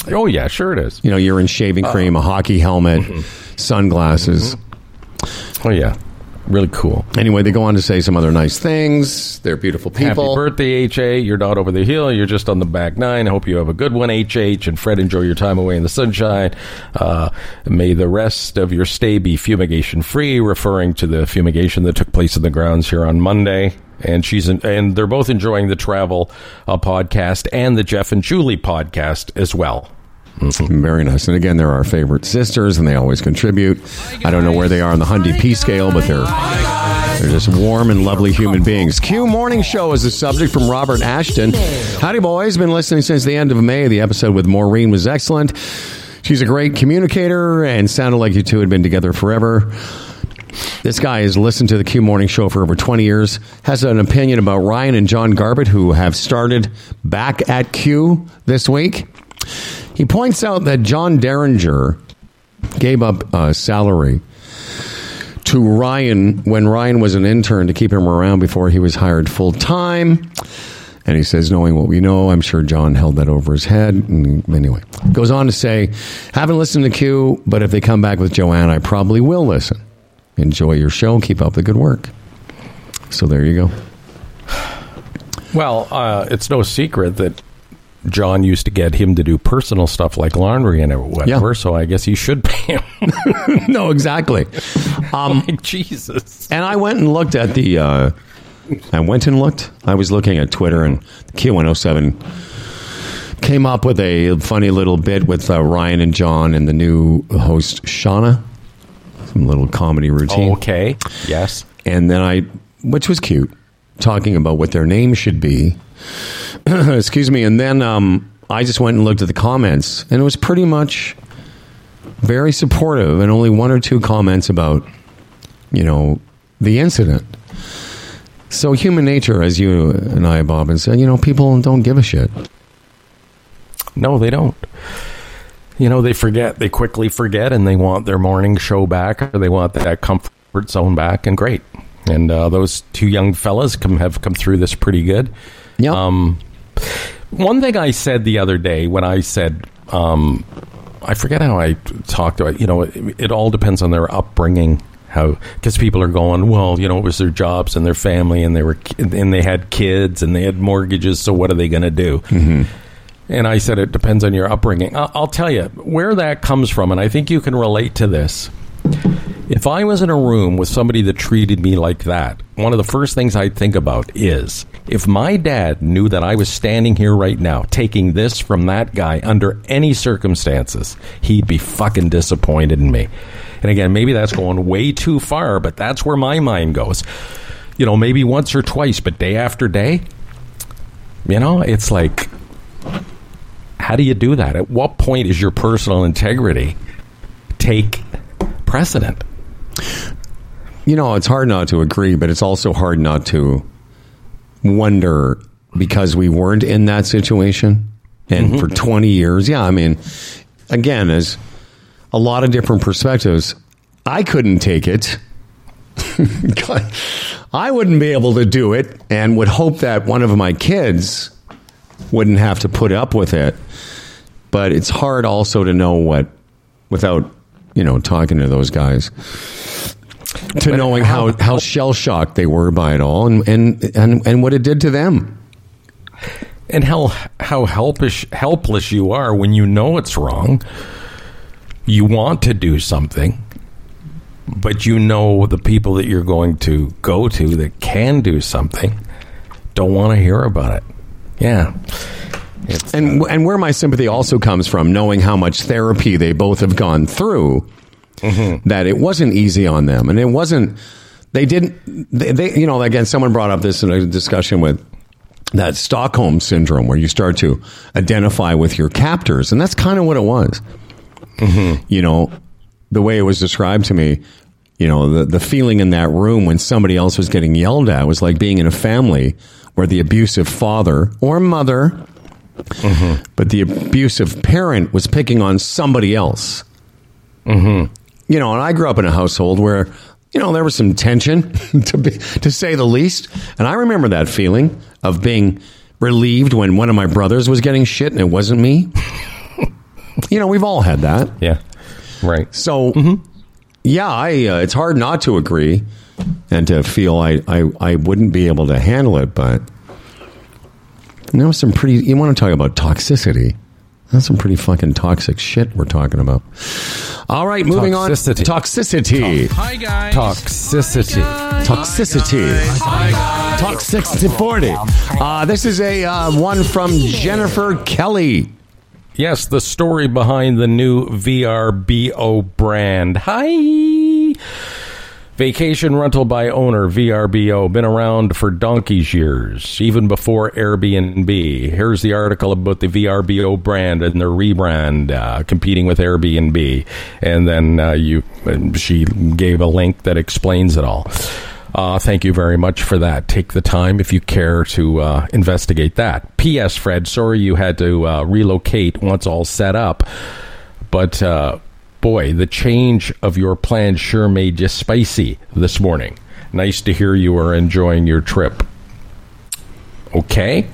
Oh, yeah, sure it is. You're in shaving cream, a hockey helmet, sunglasses. Oh, yeah. Really cool. Anyway, they go on to say some other nice things. They're beautiful people. Happy birthday, H.A. You're not over the hill. You're just on the back nine. I hope you have a good one, H.H. And Fred, enjoy your time away in the sunshine. May the rest of your stay be fumigation-free, referring to the fumigation that took place in the grounds here on Monday. And she's and they're both enjoying the Travel podcast and the Jeff and Julie podcast as well. Mm-hmm. Very nice. And again, they're our favorite sisters, and they always contribute. I don't know where they are on the Hundy P scale, but they're just warm and lovely human beings. Q Morning Show is the subject from Robert Ashton. Howdy, boys. Been listening since the end of May. The episode with Maureen was excellent. She's a great communicator and sounded like you two had been together forever. This guy has listened to the Q Morning Show for over 20 years, has an opinion about Ryan and John Garbett, who have started back at Q this week. He points out that John Derringer gave up salary to Ryan when Ryan was an intern to keep him around before he was hired full-time. And he says, knowing what we know, I'm sure John held that over his head. And anyway, goes on to say, haven't listened to Q, but if they come back with Joanne, I probably will listen. Enjoy your show. Keep up the good work. So there you go. Well, it's no secret that John used to get him to do personal stuff like laundry and whatever, so I guess he should pay him. No, exactly. Like Jesus. And I went and looked at the... I was looking at Twitter, and Q107 came up with a funny little bit with Ryan and John and the new host, Shauna. Some little comedy routine. Okay, yes. And then which was cute, talking about what their name should be. Excuse me. And then I just went and looked at the comments, and it was pretty much very supportive, and only one or two comments about, you know, the incident. So human nature, as you and I, Bob, and said, you know, people don't give a shit. No, they don't. You know, they forget. They quickly forget, and they want their morning show back, or they want that comfort zone back, and great. And those two young fellas have come through this pretty good. Yeah. One thing I said the other day when I said, I forget how I talked about, you know, it all depends on their upbringing, because people are going, well, you know, it was their jobs and their family, and they had kids and they had mortgages. So what are they going to do? Mm-hmm. And I said, it depends on your upbringing. I'll tell you where that comes from. And I think you can relate to this. If I was in a room with somebody that treated me like that, one of the first things I'd think about is, if my dad knew that I was standing here right now taking this from that guy under any circumstances, he'd be fucking disappointed in me. And again, maybe that's going way too far, but that's where my mind goes. You know, maybe once or twice, but day after day, you know, it's like, how do you do that? At what point is your personal integrity take precedent? You know, it's hard not to agree, but it's also hard not to wonder, because we weren't in that situation. And for 20 years, yeah, I mean, again, as a lot of different perspectives, I couldn't take it. God, I wouldn't be able to do it, and would hope that one of my kids wouldn't have to put up with it. But it's hard also to know what, without, you know, talking to those guys, to knowing how shell-shocked they were by it all, and what it did to them. And how helpless you are when you know it's wrong. You want to do something, but you know the people that you're going to go to that can do something don't want to hear about it. Yeah. And where my sympathy also comes from, knowing how much therapy they both have gone through, that it wasn't easy on them. And it wasn't, you know, again, someone brought up this in a discussion with that Stockholm syndrome, where you start to identify with your captors. And that's kind of what it was. Mm-hmm. You know, the way it was described to me, you know, the feeling in that room when somebody else was getting yelled at was like being in a family where the abusive father or mother... Mm-hmm. But the abusive parent was picking on somebody else. Mm-hmm. You know, and I grew up in a household where, you know, there was some tension, to say the least. And I remember that feeling of being relieved when one of my brothers was getting shit and it wasn't me. You know, we've all had that. Yeah. Right. So, yeah, it's hard not to agree. and to feel I wouldn't be able to handle it. But now some pretty, you want to talk about toxicity. That's some pretty fucking toxic shit we're talking about. All right, moving on. Toxicity. Hi, guys. Toxicity. Hi, guys. Toxicity. Hi, guys. Toxicity. This is a one from Jennifer Kelly. Yes, the story behind the new VRBO brand. Hi. Vacation rental by owner, VRBO, been around for donkey's years, even before Airbnb. Here's the article about the VRBO brand and their rebrand, competing with Airbnb. And then she gave a link that explains it all. Thank you very much for that. Take the time, if you care, to investigate that. P.S. Fred, sorry you had to relocate once all set up, but... boy, the change of your plan sure made you spicy this morning. Nice to hear you are enjoying your trip. Okay.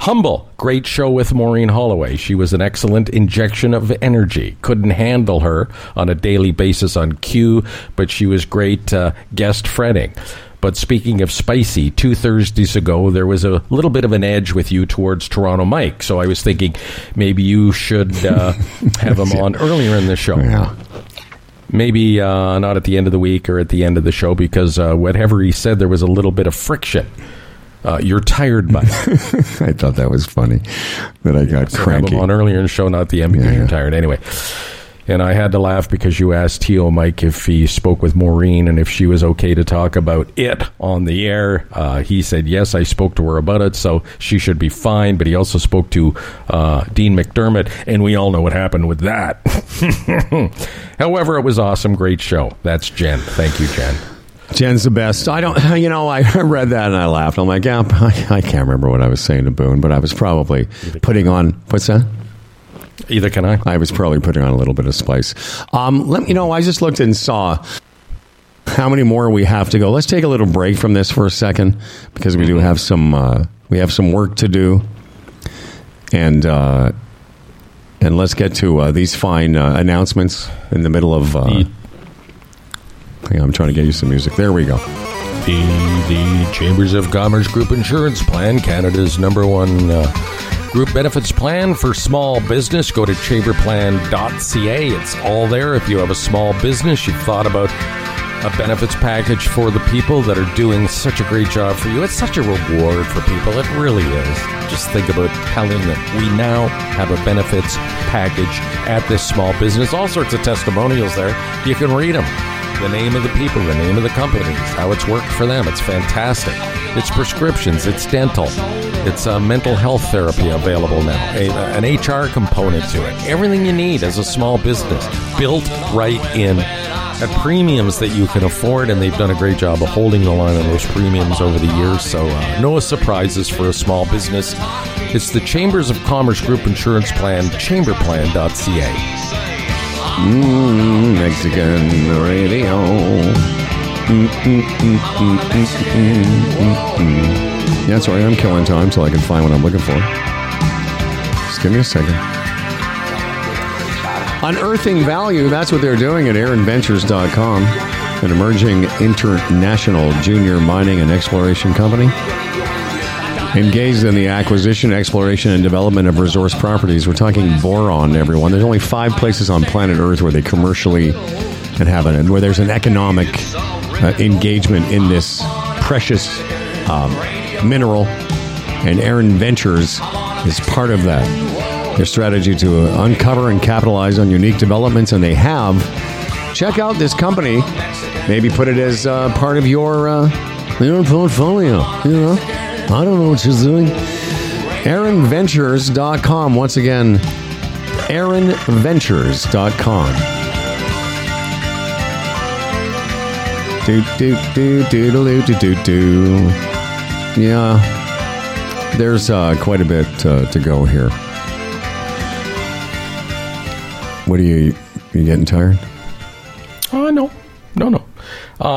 Humble, great show with Maureen Holloway. She was an excellent injection of energy. Couldn't handle her on a daily basis on Q, but she was great guest Fredding. But speaking of spicy, two Thursdays ago, there was a little bit of an edge with you towards Toronto Mike. So I was thinking maybe you should have him on earlier in the show. Yeah. Maybe not at the end of the week or at the end of the show, because whatever he said, there was a little bit of friction. You're tired by that. I thought that was funny that I got cranky. Have him on earlier in the show, not the end, because you're tired. Anyway. And I had to laugh because you asked T.O. Mike if he spoke with Maureen and if she was okay to talk about it on the air. He said, yes, I spoke to her about it, so she should be fine. But he also spoke to Dean McDermott, and we all know what happened with that. However, it was awesome. Great show. That's Jen. Thank you, Jen. Jen's the best. I don't, you know, I read that and I laughed. I'm like, yeah, I can't remember what I was saying to Boone, but I was probably putting on, what's that? Either can I. I was probably putting on a little bit of spice. I just looked and saw how many more we have to go. Let's take a little break from this for a second, because we do have some work to do, and let's get to these fine announcements in the middle of. I'm trying to get you some music. There we go. The Chambers of Commerce Group Insurance Plan, Canada's number one. Group benefits plan for small business. Go to chamberplan.ca. It's all there. If you have a small business, you've thought about a benefits package for the people that are doing such a great job for you. It's such a reward for people. It really is. Just think about telling them we now have a benefits package at this small business. All sorts of testimonials there. You can read them. The name of the people, the name of the companies, how it's worked for them. It's fantastic. It's prescriptions. It's dental. It's mental health therapy available now. An HR component to it. Everything you need as a small business built right in at premiums that you can afford, and they've done a great job of holding the line on those premiums over the years, so no surprises for a small business. It's the Chambers of Commerce Group Insurance Plan, chamberplan.ca. Mexican radio. Yeah, sorry, I'm killing time so I can find what I'm looking for. Just give me a second. Unearthing value, that's what they're doing at AaronVentures.com, an emerging international junior mining and exploration company engaged in the acquisition, exploration, and development of resource properties. We're talking boron, everyone. There's only 5 places on planet Earth where they commercially inhabit and where there's an economic engagement in this precious mineral. And Aaron Ventures is part of that. Their strategy to uncover and capitalize on unique developments, and they have. Check out this company. Maybe put it as part of your portfolio, you know? I don't know what she's doing. AaronVentures.com. Once again, AaronVentures.com. Yeah, there's quite a bit to go here. What are you getting tired? Oh, no.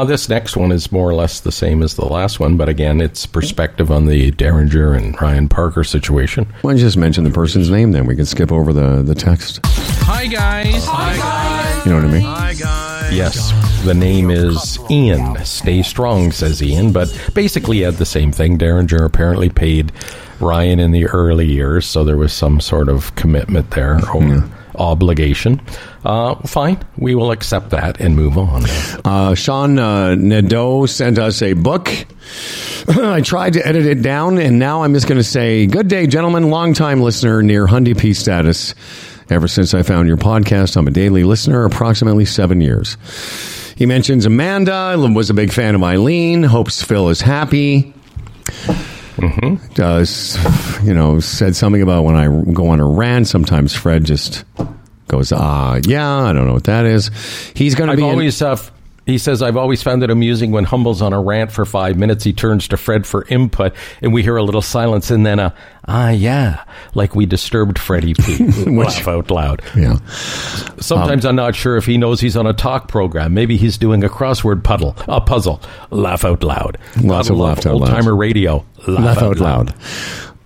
This next one is more or less the same as the last one, but again, it's perspective on the Derringer and Ryan Parker situation. Why don't you just mention the person's name, then we can skip over the text. Hi, guys. You know what I mean? Hi, guys. Yes, the name is Ian. Stay strong, says Ian, but basically had the same thing. Derringer apparently paid Ryan in the early years, so there was some sort of commitment there or obligation. Fine, we will accept that and move on. Sean Nadeau sent us a book. I tried to edit it down, and now I'm just going to say, good day, gentlemen, long-time listener, near Hyundai P status. Ever since I found your podcast, I'm a daily listener, approximately 7 years. He mentions Amanda, was a big fan of Eileen, hopes Phil is happy. Mm-hmm. Does, you know, said something about when I go on a rant, sometimes Fred just goes, yeah, I don't know what that is. He's going to be always he says, I've always found it amusing when Humble's on a rant for 5 minutes, he turns to Fred for input, and we hear a little silence, and then yeah, like we disturbed Freddie P. Laugh out loud. Yeah. Sometimes I'm not sure if he knows he's on a talk program. Maybe he's doing a crossword puzzle. Laugh out loud. Lots of laugh out loud. Old-timer radio. Laugh out loud.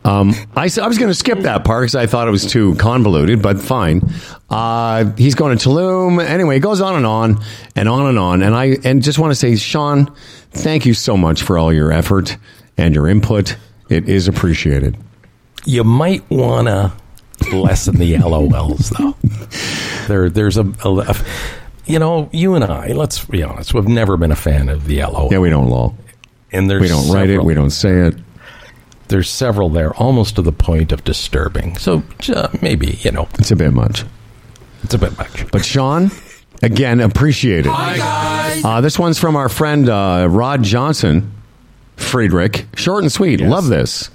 I was going to skip that part because I thought it was too convoluted, but fine. He's going to Tulum. Anyway, it goes on and on and on and on. And I just want to say, Sean, thank you so much for all your effort and your input. It is appreciated. You might want to lessen the LOLs, though. There's a you know, you and I, let's be honest, we've never been a fan of the LOL. Yeah, we don't lol. And we don't write it. We don't say it. There's several there, almost to the point of disturbing. So maybe, you know. It's a bit much. It's a bit much. But Sean, again, appreciate it. Hi, guys. This one's from our friend Rod Johnson, Friedrich. Short and sweet. Yes. Love this.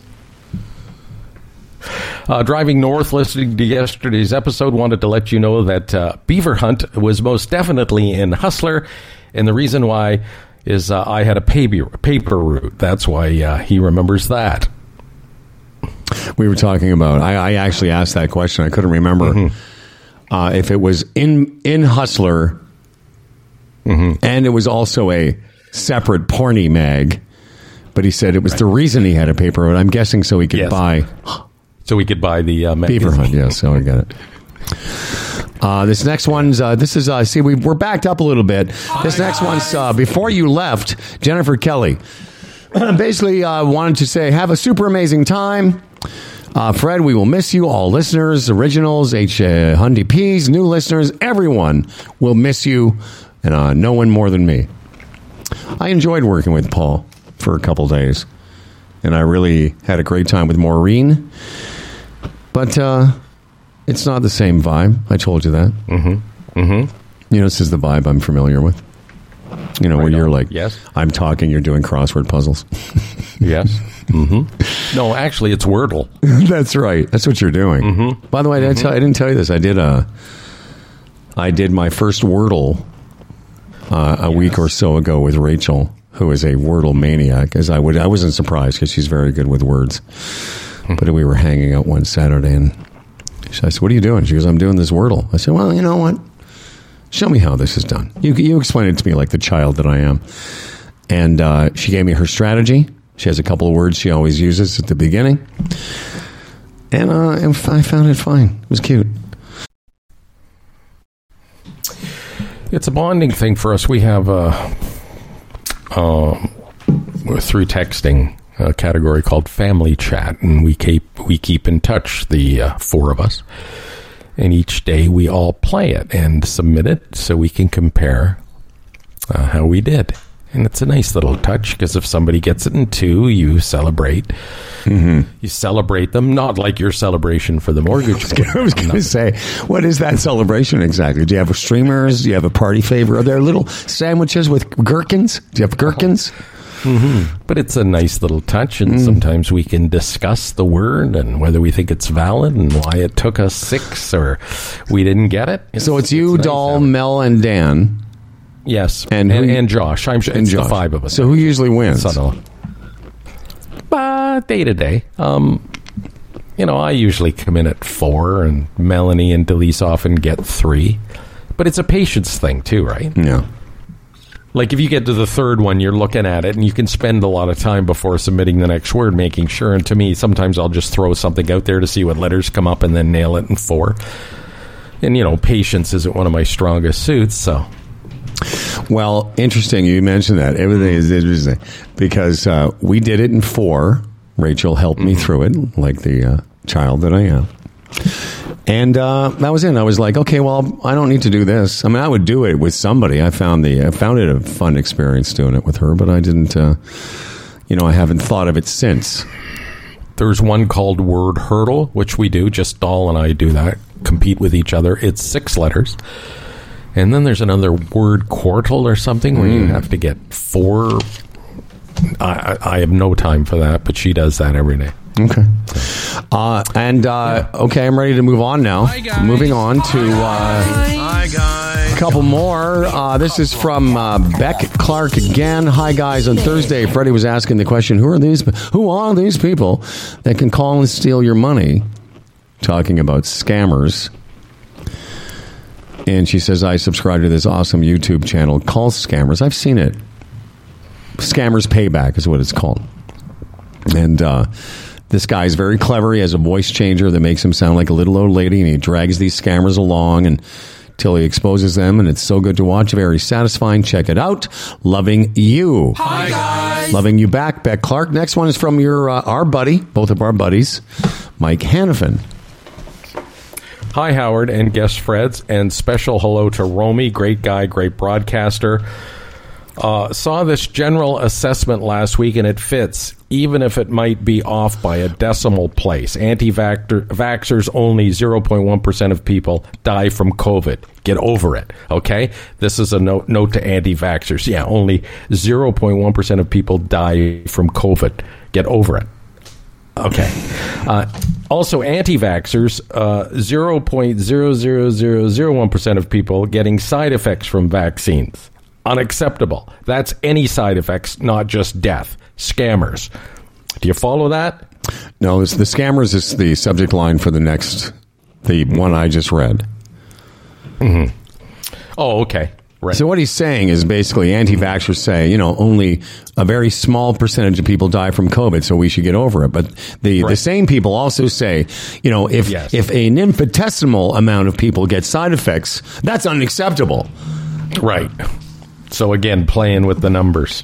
Driving north, listening to yesterday's episode, wanted to let you know that Beaver Hunt was most definitely in Hustler. And the reason why is I had a paper route. That's why he remembers that. We were talking about, I actually asked that question. I couldn't remember if it was in Hustler and it was also a separate porny mag. But he said it was the reason he had a paper route. I'm guessing so he could buy. So we could buy the magazine. Beaver Hunt. Yes, so I got it. This next one's, this is, see, we're backed up a little bit. This next one's, before you left, Jennifer Kelly. Basically, wanted to say, have a super amazing time. Fred, we will miss you. All listeners, originals, Hyundai P's, new listeners, everyone will miss you. And no one more than me. I enjoyed working with Paul for a couple days. And I really had a great time with Maureen. But it's not the same vibe. I told you that. Mm-hmm. Mm-hmm. You know, this is the vibe I'm familiar with. You know, right, where you're like, yes, I'm talking, you're doing crossword puzzles. Yes. Mm-hmm. No, actually, it's Wordle. That's right. That's what you're doing. Mm-hmm. By the way, I didn't tell you this. I did my first Wordle a week or so ago with Rachel, who is a Wordle maniac, as I wasn't surprised because she's very good with words. But we were hanging out one Saturday, and I said, what are you doing? She goes, I'm doing this Wordle. I said, well, you know what? Show me how this is done. You explain it to me like the child that I am. And she gave me her strategy. She has a couple of words she always uses at the beginning. And I found it fine. It was cute. It's a bonding thing for us. We have through texting a category called Family Chat, and we keep in touch, the four of us, and each day we all play it and submit it so we can compare how we did. And it's a nice little touch because if somebody gets it in two, you celebrate. Mm-hmm. You celebrate them, not like your celebration for the mortgage. I was going to say, what is that celebration exactly? Do you have streamers? Do you have a party favor? Are there little sandwiches with gherkins? Do you have gherkins? Mm-hmm. But it's a nice little touch, and sometimes we can discuss the word and whether we think it's valid and why it took us six or we didn't get it. So it's you, nice, Doll, Mel, and Dan. Yes, and Josh. I'm sure it's Josh. The five of us. So who usually wins? Day to day. You know, I usually come in at 4, and Melanie and Delise often get 3. But it's a patience thing too, right? Yeah. Like if you get to the third one, you're looking at it, and you can spend a lot of time before submitting the next word, making sure. And to me, sometimes I'll just throw something out there to see what letters come up and then nail it in 4. And, you know, patience isn't one of my strongest suits, so... Well, interesting. You mentioned that. Everything is interesting because we did it in four. Rachel helped me through it, like the child that I am. And that was it. I was like, okay, well, I don't need to do this. I mean, I would do it with somebody. I found it a fun experience doing it with her, but I didn't, I haven't thought of it since. There's one called Word Hurdle, which we do. Just Dahl and I do that, compete with each other. It's 6 letters. And then there's another Word Quartal or something where you have to get 4. I have no time for that, but she does that every day. Okay. Okay, I'm ready to move on now. Hi, guys. Moving on to a couple more. This is from Beck Clark again. Hi, guys. On Thursday, Freddie was asking the question, who are these people that can call and steal your money? Talking about scammers. And she says, I subscribe to this awesome YouTube channel called Scammers. I've seen it. Scammers Payback is what it's called. And this guy is very clever. He has a voice changer that makes him sound like a little old lady, and he drags these scammers along until he exposes them, and it's so good to watch. Very satisfying. Check it out. Loving you. Hi, guys. Loving you back, Beck Clark. Next one is from our buddy, both of our buddies, Mike Hannafin. Hi, Howard and guest Freds, and special hello to Romy. Great guy, great broadcaster. Saw this general assessment last week, and it fits, even if it might be off by a decimal place. Anti-vaxxers, only 0.1% of people die from COVID. Get over it, okay? This is a note to anti-vaxxers. Yeah, only 0.1% of people die from COVID. Get over it. Okay. Also, anti-vaxxers, 0.00001% of people getting side effects from vaccines. Unacceptable. That's any side effects, not just death. Scammers. Do you follow that? No, the scammers is the subject line for the one I just read. Mm-hmm. Oh, okay. Right. So what he's saying is basically anti-vaxxers say, only a very small percentage of people die from COVID, so we should get over it. But the same people also say, if an infinitesimal amount of people get side effects, that's unacceptable. Right. So again, playing with the numbers.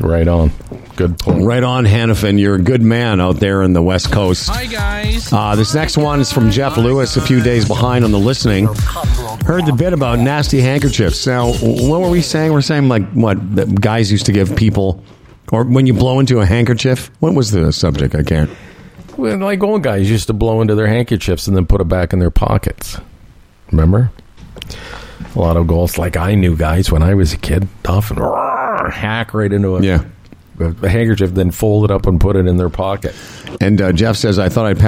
Right on. Good point. Right on, Hannafin. You're a good man out there in the West Coast. Hi, guys. This next one is from Jeff Lewis, a few days behind on the listening. Heard the bit about nasty handkerchiefs. Now, what were we saying? We're saying, like, what guys used to give people, or when you blow into a handkerchief? What was the subject? I can't. Well, like old guys used to blow into their handkerchiefs and then put it back in their pockets. Remember? A lot of goals. Like, I knew guys when I was a kid, often hack right into a handkerchief, then fold it up and put it in their pocket. And Jeff says, I thought I'd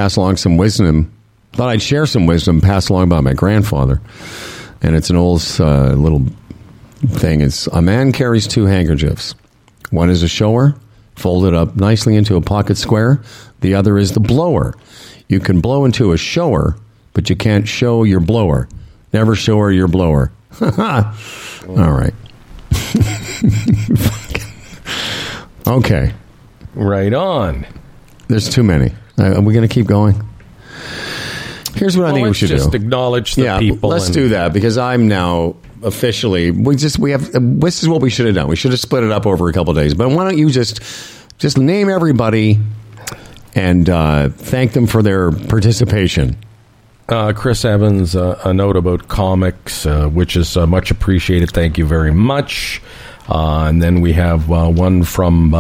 share some wisdom passed along by my grandfather. And it's an old little thing. It's, a man carries 2 handkerchiefs. One is a shower, folded up nicely into a pocket square. The other is the blower. You can blow into a shower, but you can't show your blower. Never show her your blower. All right. Okay. Right on. There's too many. Are we going to keep going? Here's what I think we should do. Just acknowledge the people. Let's do that, because I'm now officially. This is what we should have done. We should have split it up over a couple of days. But why don't you just name everybody and thank them for their participation. Chris Evans, a note about comics, which is much appreciated. Thank you very much. And then we have one from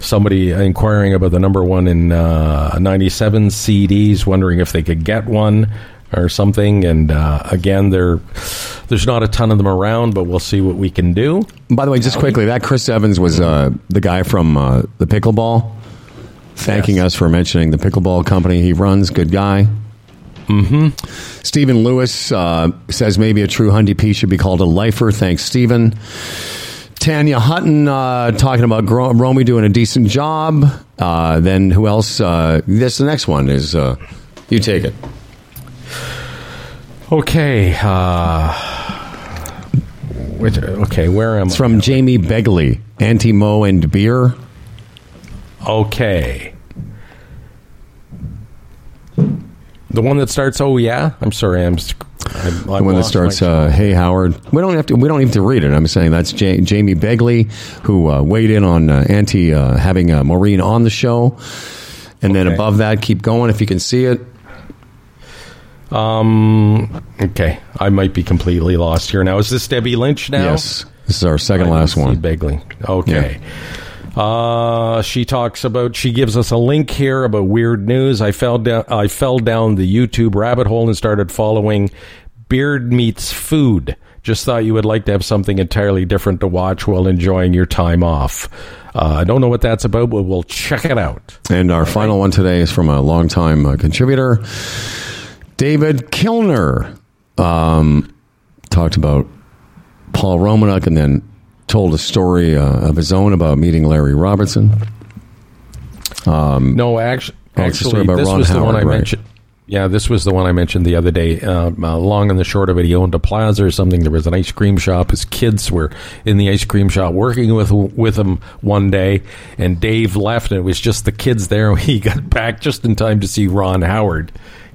somebody inquiring about the number one in 97 CDs, wondering if they could get one or something. And again, there's not a ton of them around, but we'll see what we can do. By the way, just quickly, that Chris Evans was the guy from the pickleball, thanking us for mentioning the pickleball company he runs. Good guy. Mm-hmm. Stephen Lewis says maybe a true Hundy P should be called a lifer. Thanks, Stephen. Tanya Hutton talking about Romy doing a decent job. Then who else? The next one is you take it. Okay. Where am I? It's from Jamie Begley, Anti-Mo and Beer. Okay. The one that starts, oh yeah? I'm sorry, I'm when it starts, "Hey Howard," we don't even have to read it. I'm saying that's Jamie Begley, who weighed in on anti having Maureen on the show, and then above that, keep going if you can see it. Okay, I might be completely lost here now. Is this Debbie Lynch now? Yes, this is our second last one. Begley. Okay. Yeah. She talks about, she gives us a link here about weird news. I fell down the YouTube rabbit hole and started following Beard Meets Food. Just thought you would like to have something entirely different to watch while enjoying your time off. I don't know what that's about, but we'll check it out. And our final one today is from a longtime contributor, David Kilner. Talked about Paul Romanuk and then told a story of his own about meeting Larry Robertson. Actually, this was the one I mentioned. Yeah, this was the one I mentioned the other day. Long and the short of it, he owned a plaza or something. There was an ice cream shop. His kids were in the ice cream shop working with him one day, and Dave left, and it was just the kids there. He got back just in time to see Ron Howard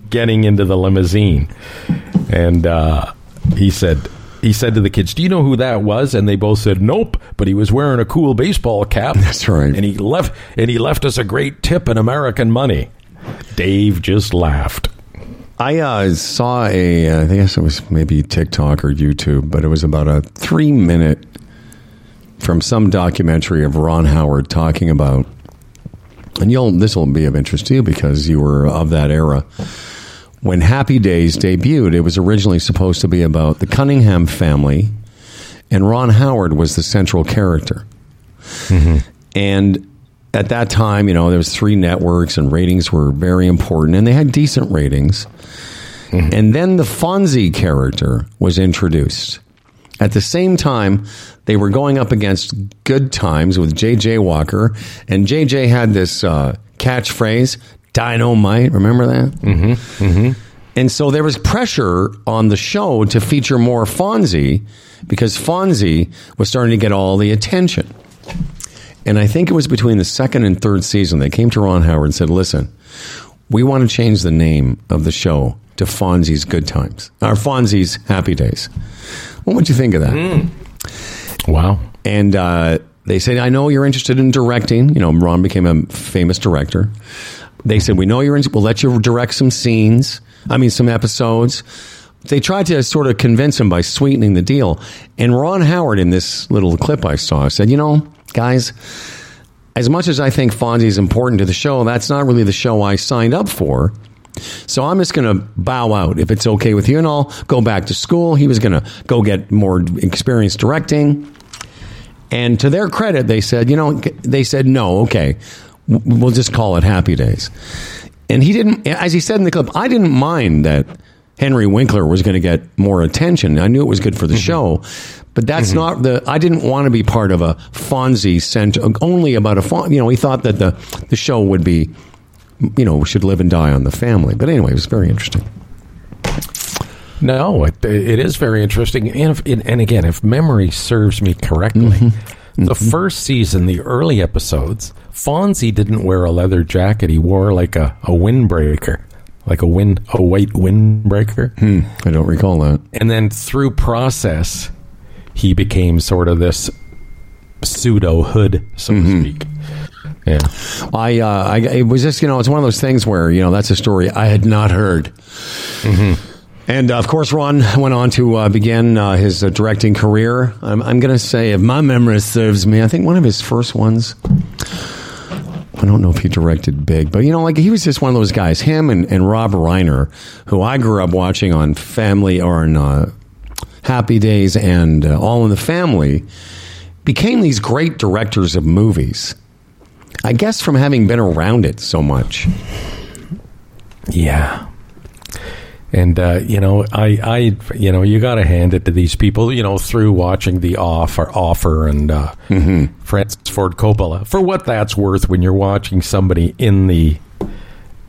getting into the limousine, and he said to the kids, "Do you know who that was?" And they both said, "Nope," but he was wearing a cool baseball cap. That's right. And he left us a great tip in American money. Dave just laughed. I saw I guess it was maybe TikTok or YouTube, but it was about a 3-minute from some documentary of Ron Howard talking about, and this will be of interest to you because you were of that era. When Happy Days debuted, it was originally supposed to be about the Cunningham family, and Ron Howard was the central character. Mm-hmm. And at that time, there was 3 networks, and ratings were very important, and they had decent ratings. Mm-hmm. And then the Fonzie character was introduced. At the same time, they were going up against Good Times with J.J. Walker, and J.J. had this catchphrase, "Dynamite," remember that? Mm-hmm, mm-hmm. And so there was pressure on the show to feature more Fonzie because Fonzie was starting to get all the attention. And I think it was between the second and third season, they came to Ron Howard and said, "Listen, we want to change the name of the show to Fonzie's Good Times, or Fonzie's Happy Days." What would you think of that? Mm. Wow. And they said, "I know you're interested in directing." Ron became a famous director. They said, "We know you're in. We'll let you direct some scenes. Some episodes." They tried to sort of convince him by sweetening the deal. And Ron Howard, in this little clip I saw, said, "Guys, as much as I think Fonzie is important to the show, that's not really the show I signed up for. So I'm just going to bow out if it's okay with you, and I'll go back to school." He was going to go get more experience directing. And to their credit, they said, "No, okay. We'll just call it Happy Days." And he didn't, as he said in the clip, "I didn't mind that Henry Winkler was going to get more attention. I knew it was good for the show, but that's not the, I didn't want to be part of a Fonzie center, only about a Fonzie." He thought that the show would be, should live and die on the family. But anyway, it was very interesting. No, it is very interesting. And again, if memory serves me correctly, the first season, the early episodes, Fonzie didn't wear a leather jacket. He wore like a windbreaker, like a white windbreaker. I don't recall that. And then through process, he became sort of this pseudo hood, so to speak. Yeah, I it was just it's one of those things where that's a story I had not heard. Mm-hmm. And, of course, Ron went on to begin his directing career. I'm going to say, if my memory serves me, I think one of his first ones, I don't know if he directed big, but, he was just one of those guys, him and Rob Reiner, who I grew up watching on Family or on Happy Days and All in the Family, became these great directors of movies, I guess from having been around it so much. Yeah. And, I you got to hand it to these people, through watching The Offer and Francis Ford Coppola, for what that's worth when you're watching somebody in the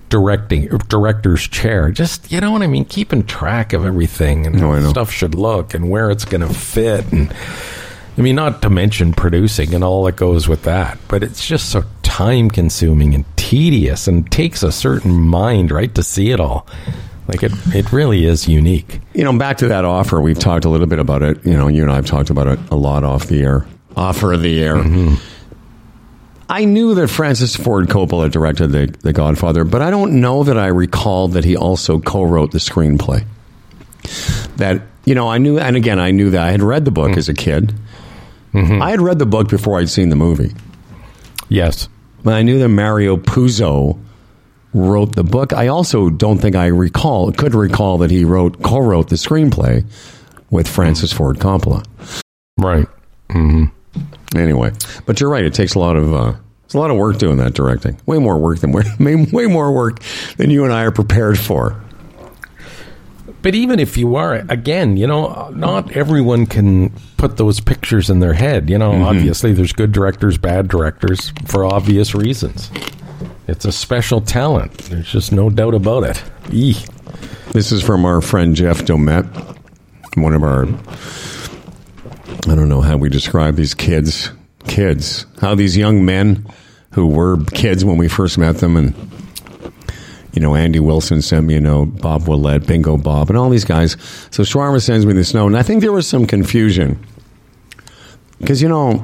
director's chair. Just, keeping track of everything and how stuff should look and where it's going to fit. And not to mention producing and all that goes with that. But it's just so time consuming and tedious and takes a certain mind, right, to see it all. Like it really is unique. You know, back to that offer, we've talked a little bit about it. You know, you and I have talked about it a lot off the air. Offer of the Air. Mm-hmm. I knew that Francis Ford Coppola directed The Godfather, but I don't know that I recalled that he also co-wrote the screenplay. That, you know, I knew, and again, I knew that I had read the book as a kid. Mm-hmm. I had read the book before I'd seen the movie. Yes. But I knew that Mario Puzo wrote the book. I also don't think I could recall that he co-wrote the screenplay with Francis Ford Coppola. Right. Mm-hmm. Anyway, but you're right. It takes a lot of work doing that directing. Way more work than you and I are prepared for. But even if you are, again, you know, not everyone can put those pictures in their head. You know, mm-hmm. Obviously there's good directors, bad directors for obvious reasons. It's a special talent. There's just no doubt about it. Eeh. This is from our friend Jeff Domet, one of our, I don't know how we describe these kids, how these young men who were kids when we first met them. And, you know, Andy Wilson sent me a note, Bob Willette, Bingo Bob, and all these guys. So Schwarmer sends me this note, and I think there was some confusion. Because, you know,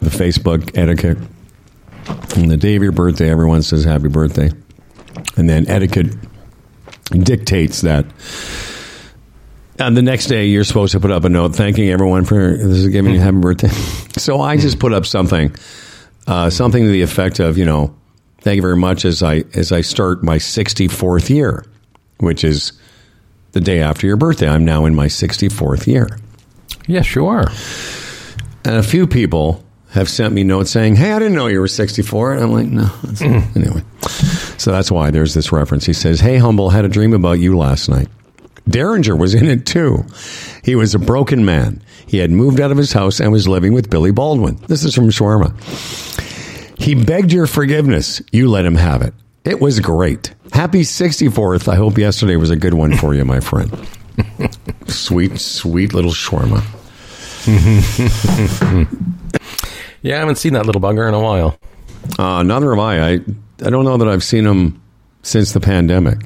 the Facebook etiquette, on the day of your birthday, everyone says happy birthday. And then etiquette dictates that. And the next day, you're supposed to put up a note thanking everyone for this is giving you happy birthday. So I just put up something to the effect of, you know, thank you very much as I start my 64th year, which is the day after your birthday. I'm now in my 64th year. Yeah, sure. And a few people have sent me notes saying, hey, I didn't know you were 64. And I'm like, no. Anyway. So that's why there's this reference. He says, hey, Humble, had a dream about you last night. Derringer was in it too. He was a broken man. He had moved out of his house and was living with Billy Baldwin. This is from Shawarma. He begged your forgiveness. You let him have it. It was great. Happy 64th. I hope yesterday was a good one for you, my friend. Sweet, sweet little Shawarma. Yeah, I haven't seen that little bugger in a while. Neither have I. I don't know that I've seen him since the pandemic.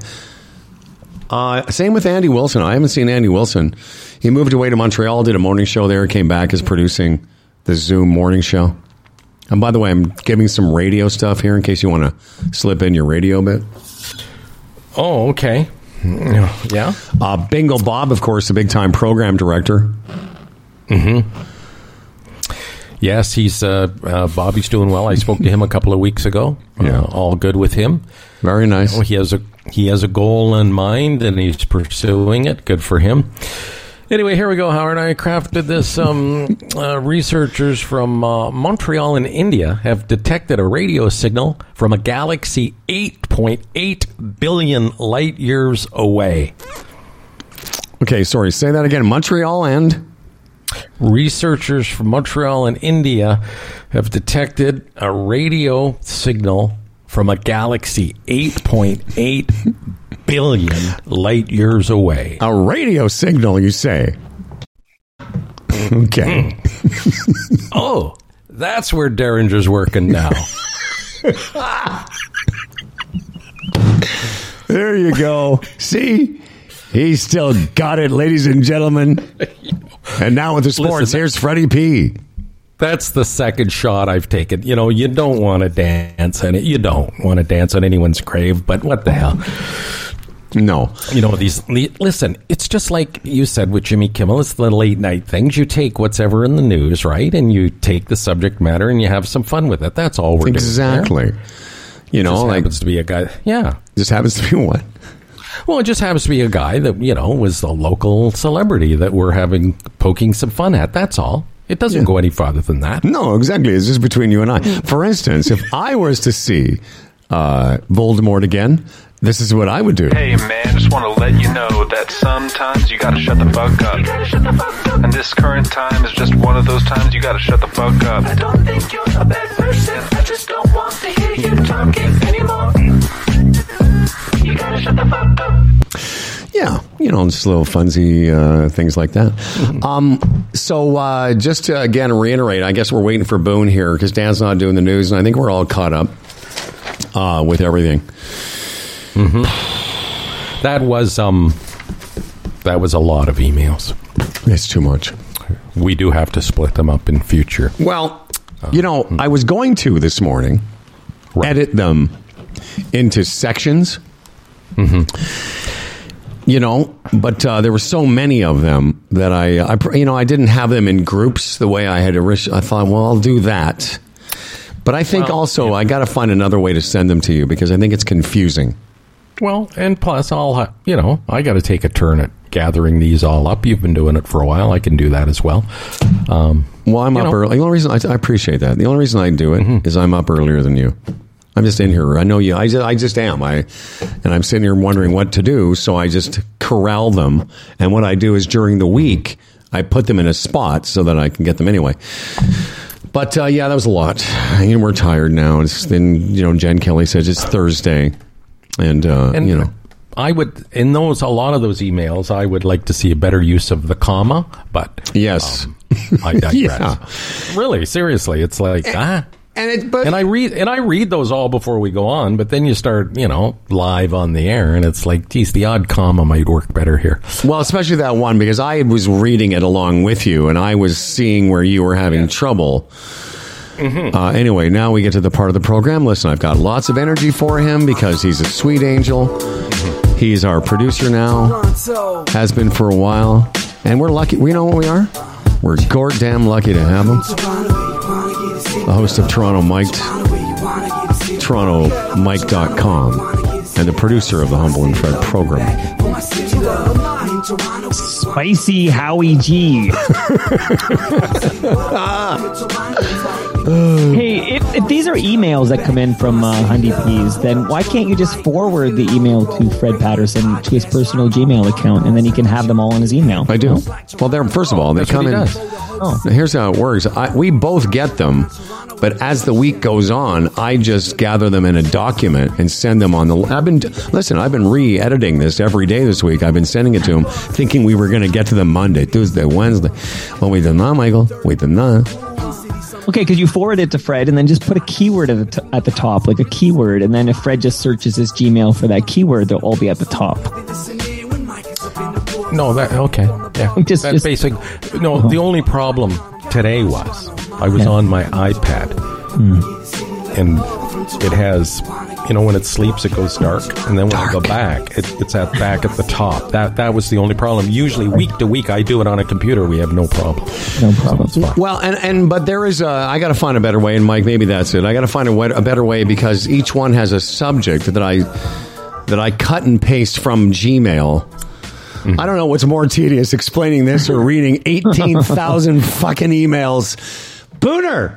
Same with Andy Wilson. I haven't seen Andy Wilson. He moved away to Montreal, did a morning show there, came back, is producing the Zoom morning show. And by the way, I'm giving some radio stuff here in case you want to slip in your radio bit. Oh, okay. Yeah. Bingo Bob, of course, the big-time program director. Mm-hmm. Yes, he's Bobby's doing well. I spoke to him a couple of weeks ago. Yeah. All good with him. Very nice. You know, he has a goal in mind, and he's pursuing it. Good for him. Anyway, here we go, Howard. I crafted this. Researchers from Montreal in India have detected a radio signal from a galaxy 8.8 billion light years away. Okay, sorry. Say that again. Montreal and... Researchers from Montreal and India have detected a radio signal from a galaxy 8.8 billion light years away. A radio signal, you say? Okay. Oh, that's where Derringer's working now. There you go. See? He's still got it, ladies and gentlemen. And now with the sports, here's Freddie P. That's the second shot I've taken. You know, you don't want to dance on it. You don't want to dance on anyone's grave, but what the hell? No. You know, listen, it's just like you said with Jimmy Kimmel. It's the late night things. You take what's ever in the news, right? And you take the subject matter and you have some fun with it. That's all we're doing. Exactly. You know, like, happens to be a guy. Yeah. Just happens to be what? Well, it just happens to be a guy that, you know, was a local celebrity that we're poking some fun at. That's all. It doesn't go any farther than that. No, exactly. It's just between you and I. For instance, if I was to see Voldemort again, this is what I would do. Hey, man, just want to let you know that sometimes you got to shut the fuck up. You got to shut the fuck up. And this current time is just one of those times you got to shut the fuck up. I don't think you're a bad person. I just don't want to hear you talking anymore. You gotta shut the fuck up. Yeah, you know, just little funsy things like that. So just to, again, reiterate, I guess we're waiting for Boone here because Dan's not doing the news, and I think we're all caught up with everything. Mm-hmm. That was a lot of emails. It's too much. We do have to split them up in future. Well, I was going to this morning edit them into sections. Mm-hmm. But there were so many of them that I didn't have them in groups the way I had originally. I thought, well, I'll do that. But I think I got to find another way to send them to you because I think it's confusing. Well, and plus, I got to take a turn at gathering these all up. You've been doing it for a while. I can do that as well. I'm up early. The only reason I appreciate that. The only reason I do it is I'm up earlier than you. I'm just in here. I know you. I just am. And I'm sitting here wondering what to do. So I just corral them. And what I do is during the week, I put them in a spot so that I can get them anyway. But that was a lot. We're tired now. Then Jen Kelly says it's Thursday. And I would a lot of those emails, I would like to see a better use of the comma. But yes, I digress. Yeah. Really, seriously, it's like I read those all before we go on. But then you start, live on the air, and it's like, geez, the odd comma might work better here. Well, especially that one because I was reading it along with you, and I was seeing where you were having trouble. Mm-hmm. Anyway, now we get to the part of the program. Listen, I've got lots of energy for him because he's a sweet angel. He's our producer now, has been for a while, and we're lucky. We know what we are. We're goddamn lucky to have him. The host of Toronto Mike, TorontoMike.com, and the producer of the Humble and Fred program. Spicy Howie G. Hey, if these are emails that come in from Hundy Peas, then why can't you just forward the email to Fred Patterson to his personal Gmail account, and then he can have them all in his email? I do. Well, first of all, they come in. Here's how it works. We both get them, but as the week goes on, I just gather them in a document and send them on the... I've been re-editing this every day this week. I've been sending it to him, thinking we were going to get to them Monday, Tuesday, Wednesday. Well, we did not, Michael. We did not. Okay, because you forward it to Fred and then just put a keyword at the top, like a keyword. And then if Fred just searches his Gmail for that keyword, they'll all be at the top. No, okay. Yeah, that's basic. No, The only problem today was I was on my iPad. And it has, when it sleeps, it goes dark. And then when I go back, it's back at the top. That was the only problem. Usually week to week, I do it on a computer. We have no problem. No problem. So well, but there is I got to find a better way. And Mike, maybe that's it. I got to find a better way because each one has a subject that I cut and paste from Gmail. Mm-hmm. I don't know what's more tedious, explaining this or reading 18,000 fucking emails. Booner!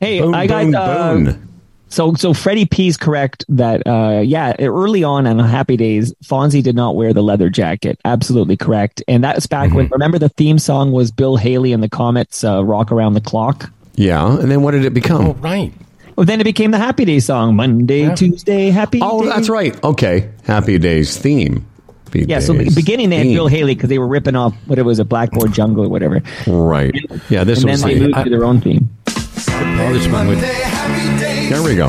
Hey, boon. So Freddie P's correct that, early on Happy Days, Fonzie did not wear the leather jacket. Absolutely correct. And that's back when, remember the theme song was Bill Haley and the Comets, Rock Around the Clock? Yeah. And then what did it become? Oh, right. Well, then it became the Happy Days song. Monday, Tuesday, Happy Days. Oh, that's right. Okay. Happy Days theme. Yeah, so the beginning they had Bill Haley because they were ripping off a Blackboard Jungle or whatever. Right. Yeah, this was then they moved to their own theme. There we go.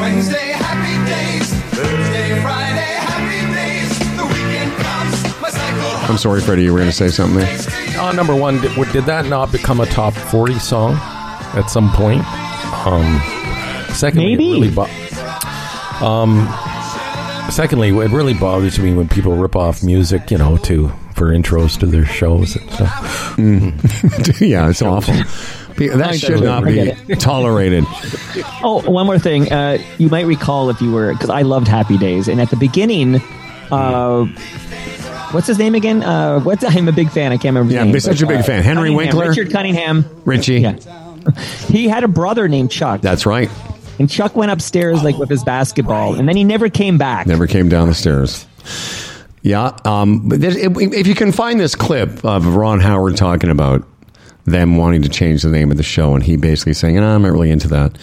Wednesday, Happy Days. Thursday, Friday, Happy Days. The weekend comes, my cycle. I'm sorry, Freddie, you were going to say something there. Number one, did that not become a top 40 song at some point? Secondly, maybe. Secondly, it really bothers me when people rip off music, for intros to their shows and stuff. Yeah, it's awful. That should not be tolerated. Oh, one more thing. You might recall because I loved Happy Days. And at the beginning, what's his name again? I'm a big fan. I can't remember his name. Yeah, he's such a big fan. Henry Winkler. Richard Cunningham. Richie. Yeah. He had a brother named Chuck. That's right. And Chuck went upstairs with his basketball. Right. And then he never came back. Never came down the stairs. Yeah. But if you can find this clip of Ron Howard talking about them wanting to change the name of the show, and he basically saying, I'm not really into that.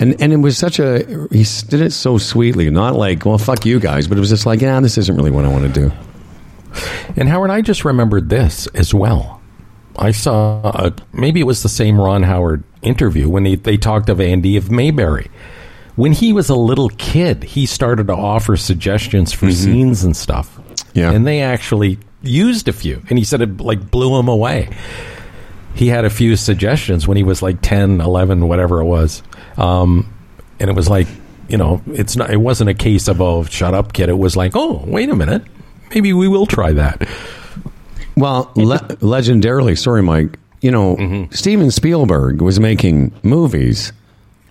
And it was he did it so sweetly, not like, well, fuck you guys, but it was just like, this isn't really what I want to do. And Howard, I just remembered this as well. I saw, maybe it was the same Ron Howard interview when they talked of Andy of Mayberry. When he was a little kid, he started to offer suggestions for scenes and stuff. Yeah. And they actually used a few. And he said it like blew him away. He had a few suggestions when he was like 10, 11, whatever it was. And it was like, you know, it's not, it wasn't a case of, oh, shut up, kid. It was like, oh, wait a minute. Maybe we will try that. Well, legendarily, sorry, Mike, you know, Steven Spielberg was making movies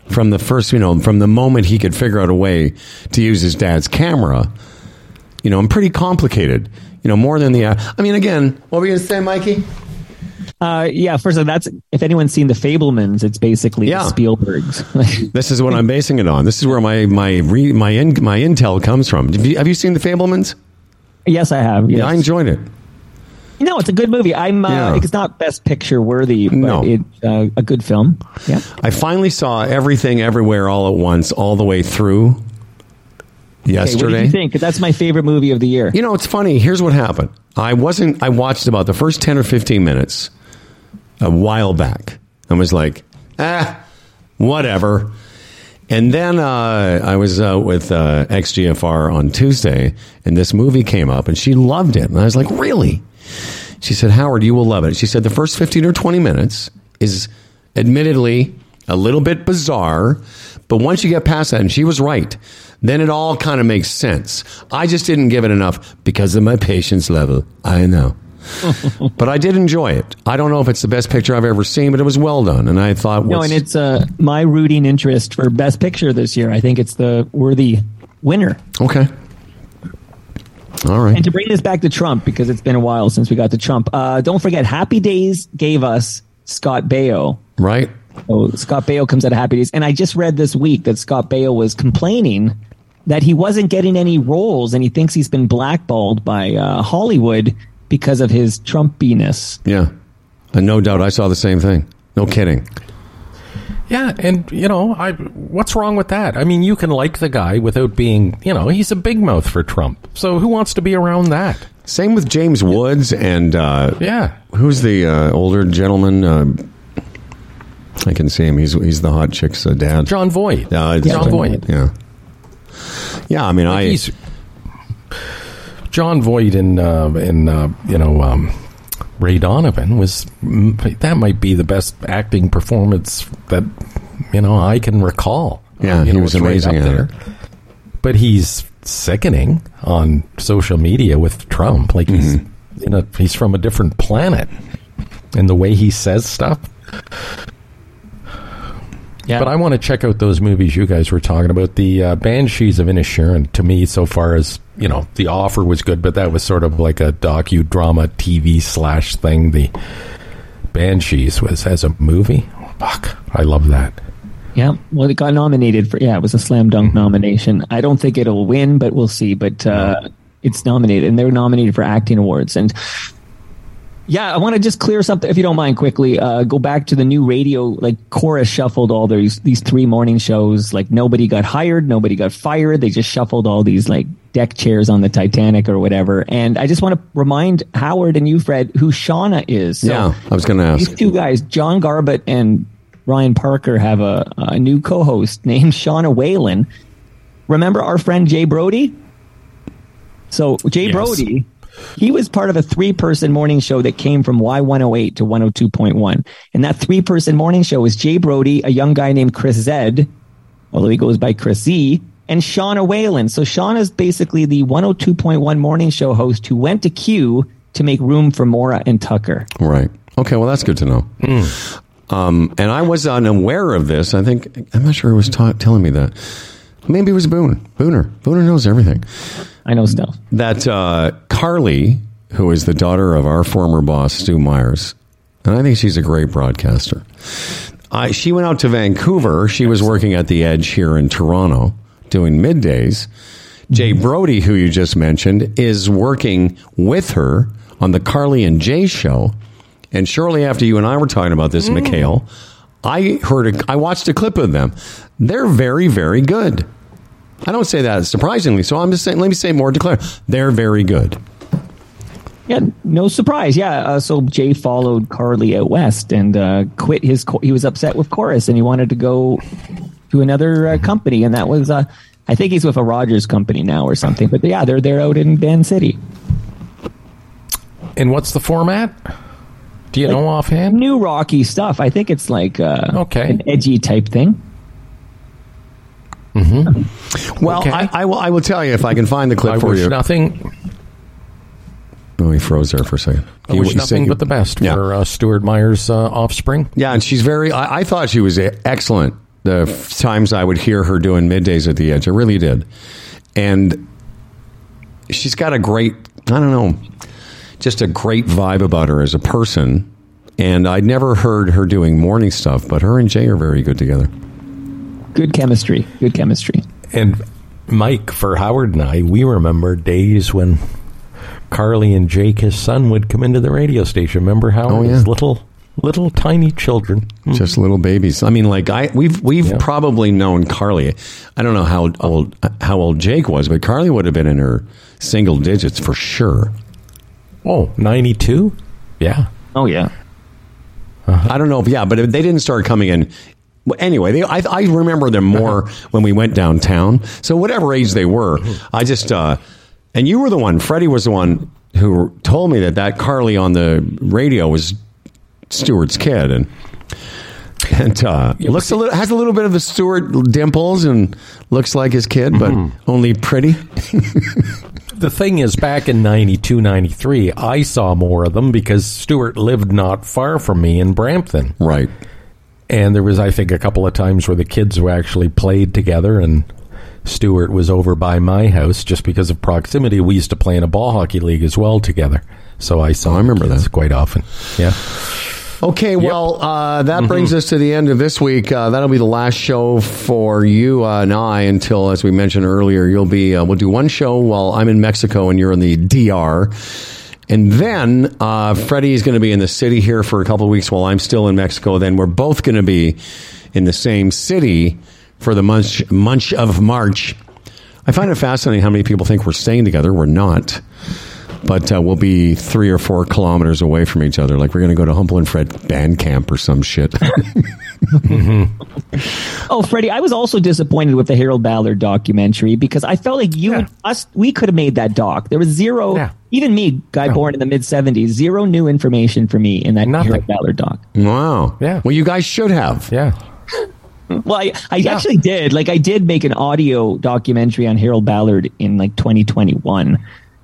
from the first, you know, from the moment he could figure out a way to use his dad's camera, you know, and pretty complicated, you know, more than the, I mean, again, what were you going to say, Mikey? Yeah, first of all, that's, if anyone's seen The Fabelmans, it's basically Spielberg's. This is what I'm basing it on. This is where my intel comes from. Have you seen The Fabelmans? Yes, I have. Yes. Yeah, I enjoyed it. No, it's a good movie. It's not best picture worthy, but it's a good film. Yeah. I finally saw Everything Everywhere All at Once all the way through yesterday. Okay, what did you think? That's my favorite movie of the year. You know, it's funny. Here's what happened. I watched about the first 10 or 15 minutes a while back. I was like, whatever. And then I was with XGFR on Tuesday, and this movie came up, and she loved it. And I was like, really? She said, Howard, you will love it. She said, the first 15 or 20 minutes is admittedly a little bit bizarre, but once you get past that, and she was right, then it all kind of makes sense. I just didn't give it enough because of my patience level. I know. But I did enjoy it. I don't know if it's the best picture I've ever seen, but it was well done. And I thought, no, and it's my rooting interest for best picture this year. I think it's the worthy winner. Okay. All right. And to bring this back to Trump, because it's been a while since we got to Trump. Don't forget, Happy Days gave us Scott Baio. Right. So Scott Baio comes out of Happy Days. And I just read this week that Scott Baio was complaining that he wasn't getting any roles, and he thinks he's been blackballed by Hollywood because of his Trumpiness. Yeah. And no doubt I saw the same thing. No kidding. Yeah. And, you know, what's wrong with that? I mean, you can like the guy without being, you know, he's a big mouth for Trump. So who wants to be around that? Same with James Woods and... Who's the older gentleman? I can see him. He's the hot chick's dad. John Voight. John Voight. Yeah. Yeah, I mean, He's John Voight in Ray Donovan was, that might be the best acting performance that, you know, I can recall. Yeah, he was amazing there. But he's sickening on social media with Trump. Like he's from a different planet, and the way he says stuff. Yeah. But I want to check out those movies you guys were talking about. The Banshees of Inisherin, to me, so far as, you know, The Offer was good, but that was sort of like a docudrama TV / thing. The Banshees was as a movie. Fuck, I love that. Yeah, well, it got nominated for, it was a slam dunk nomination. I don't think it'll win, but we'll see. But it's nominated, and they're nominated for acting awards. And yeah, I want to just clear something, if you don't mind, quickly. Go back to the new radio. Like, Chorus shuffled all these three morning shows. Like, nobody got hired, nobody got fired. They just shuffled all these, like, deck chairs on the Titanic or whatever. And I just want to remind Howard and you, Fred, who Shauna is. So yeah, I was going to ask. These two guys, John Garbutt and Ryan Parker, have a new co-host named Shauna Whalen. Remember our friend Jay Brody? So, Jay Brody... He was part of a 3-person morning show that came from Y108 to 102.1. And that 3-person morning show was Jay Brody, a young guy named Chris Zed, although he goes by Chris Z, and Shauna Whalen. So Shauna's basically the 102.1 morning show host who went to Q to make room for Maura and Tucker. Right. Okay, well, that's good to know. Mm. And I was unaware of this. I think, I'm not sure who was telling me that. Maybe it was Booner. Booner knows everything. I know stuff. That Carly, who is the daughter of our former boss, Stu Myers, and I think she's a great broadcaster. She went out to Vancouver. She was working at The Edge here in Toronto doing middays. Jay Brody, who you just mentioned, is working with her on the Carly and Jay show. And shortly after you and I were talking about this, Mikhail, I watched a clip of them. They're very, very good. I don't say that surprisingly, so I'm just saying, let me say more to clarify. They're very good. Yeah, no surprise. Yeah, so Jay followed Carly out west and quit his... he was upset with Chorus, and he wanted to go to another company, and that was... I think he's with a Rogers company now or something, but yeah, they're out in Van City. And what's the format? Do you know offhand? New rocky stuff. I think it's like an edgy type thing. Mm-hmm. Well, okay. I will tell you if I can find the clip for you. I wish nothing. Oh, he froze there for a second. I wish nothing but the best for Stuart Meyer's offspring. Yeah, and she's very... I thought she was excellent the times I would hear her doing Middays at the Edge. I really did. And she's got a great... I don't know... just a great vibe about her as a person. And I'd never heard her doing morning stuff, but her and Jay are very good together. Good chemistry. Good chemistry. And Mike, for Howard and I, we remember days when... Carly and Jake, his son, would come into the radio station. Remember how his little tiny children, just little babies. I mean, like we've probably known Carly. I don't know how old Jake was, but Carly would have been in her single digits for sure. Oh, 92? Yeah. Oh yeah. Uh-huh. I don't know. Yeah, but they didn't start coming in. Anyway, I remember them more when we went downtown. So whatever age they were, I just. And you were the one, Freddie was the one who told me that Carly on the radio was Stuart's kid, and has a little bit of the Stuart dimples and looks like his kid, but only pretty. The thing is, back in 92, 93, I saw more of them because Stuart lived not far from me in Brampton. Right. And there was, I think, a couple of times where the kids were actually played together and... Stuart was over by my house just because of proximity. We used to play in a ball hockey league as well together. So I saw that quite often. Yeah. Okay, well, that brings us to the end of this week. That'll be the last show for you and I until, as we mentioned earlier, we'll do one show while I'm in Mexico and you're in the DR. And then Freddie is going to be in the city here for a couple of weeks while I'm still in Mexico. Then we're both going to be in the same city for the month of March. I find it fascinating how many people think we're staying together. We're not. But we'll be 3 or 4 kilometers away from each other. Like we're going to go to Humble and Fred band camp or some shit. Oh, Freddie, I was also disappointed with the Harold Ballard documentary because I felt like you and us, we could have made that doc. There was zero, even me, born in the mid-'70s, zero new information for me in that Harold Ballard doc. Wow. Yeah. Well, you guys should have. Yeah. Well, I actually did. Like, I did make an audio documentary on Harold Ballard in, 2021.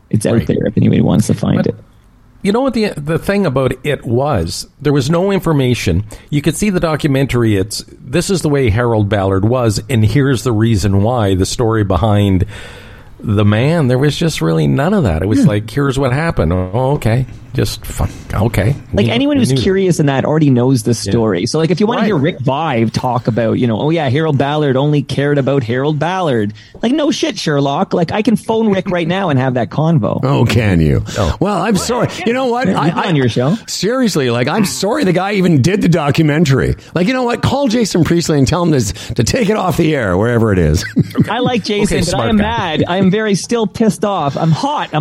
It's out there if anybody wants to find it. You know what the thing about it was? There was no information. You could see the documentary. This is the way Harold Ballard was, and here's the reason why, the story behind the man. There was just really none of that. It was here's what happened. Oh, okay. Just fuck. Okay. Anyone who's curious in that already knows the story. Yeah. So if you want to hear Rick Vive talk about, Harold Ballard only cared about Harold Ballard. No shit, Sherlock. I can phone Rick right now and have that convo. Oh, can you? Oh. Well, I'm sorry. You know what? I'm on your show. Seriously, I'm sorry the guy even did the documentary. You know what? Call Jason Priestley and tell him to take it off the air, wherever it is. I like Jason, but I am mad. I am very still pissed off. I'm hot.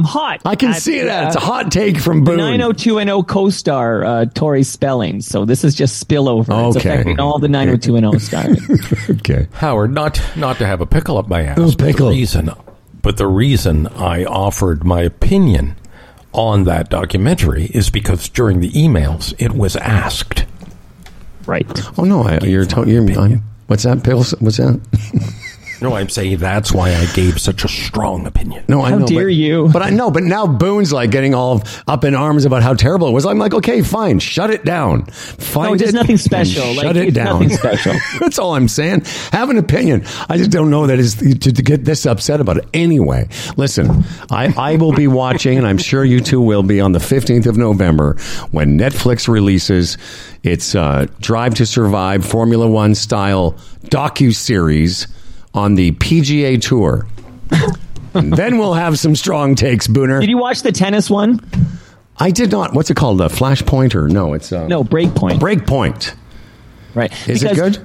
I can see that. It's a hot take from Boone. 90210 co-star Tori Spelling. So this is just spillover. Okay. It's affecting all the 90210 stars. Okay. Howard, not to have a pickle up my ass. Oh, pickle. But the reason I offered my opinion on that documentary is because during the emails it was asked. Right. Oh no, what's that? Pickles? What's that? No, I'm saying that's why I gave such a strong opinion. No, I know. How dare you? But I know. But now Boone's getting all up in arms about how terrible it was. I'm like, okay, fine, shut it down. Find there's nothing special. Shut it down. Nothing special. That's all I'm saying. Have an opinion. I just don't know that is to get this upset about it. Anyway, listen, I will be watching, and I'm sure you two will be on the 15th of November when Netflix releases its Drive to Survive Formula One style docuseries on the PGA Tour. Then we'll have some strong takes, Booner. Did you watch the tennis one? I did not. What's it called? The Flashpoint? Or no, it's... no, Breakpoint. Breakpoint. Right. Is it good?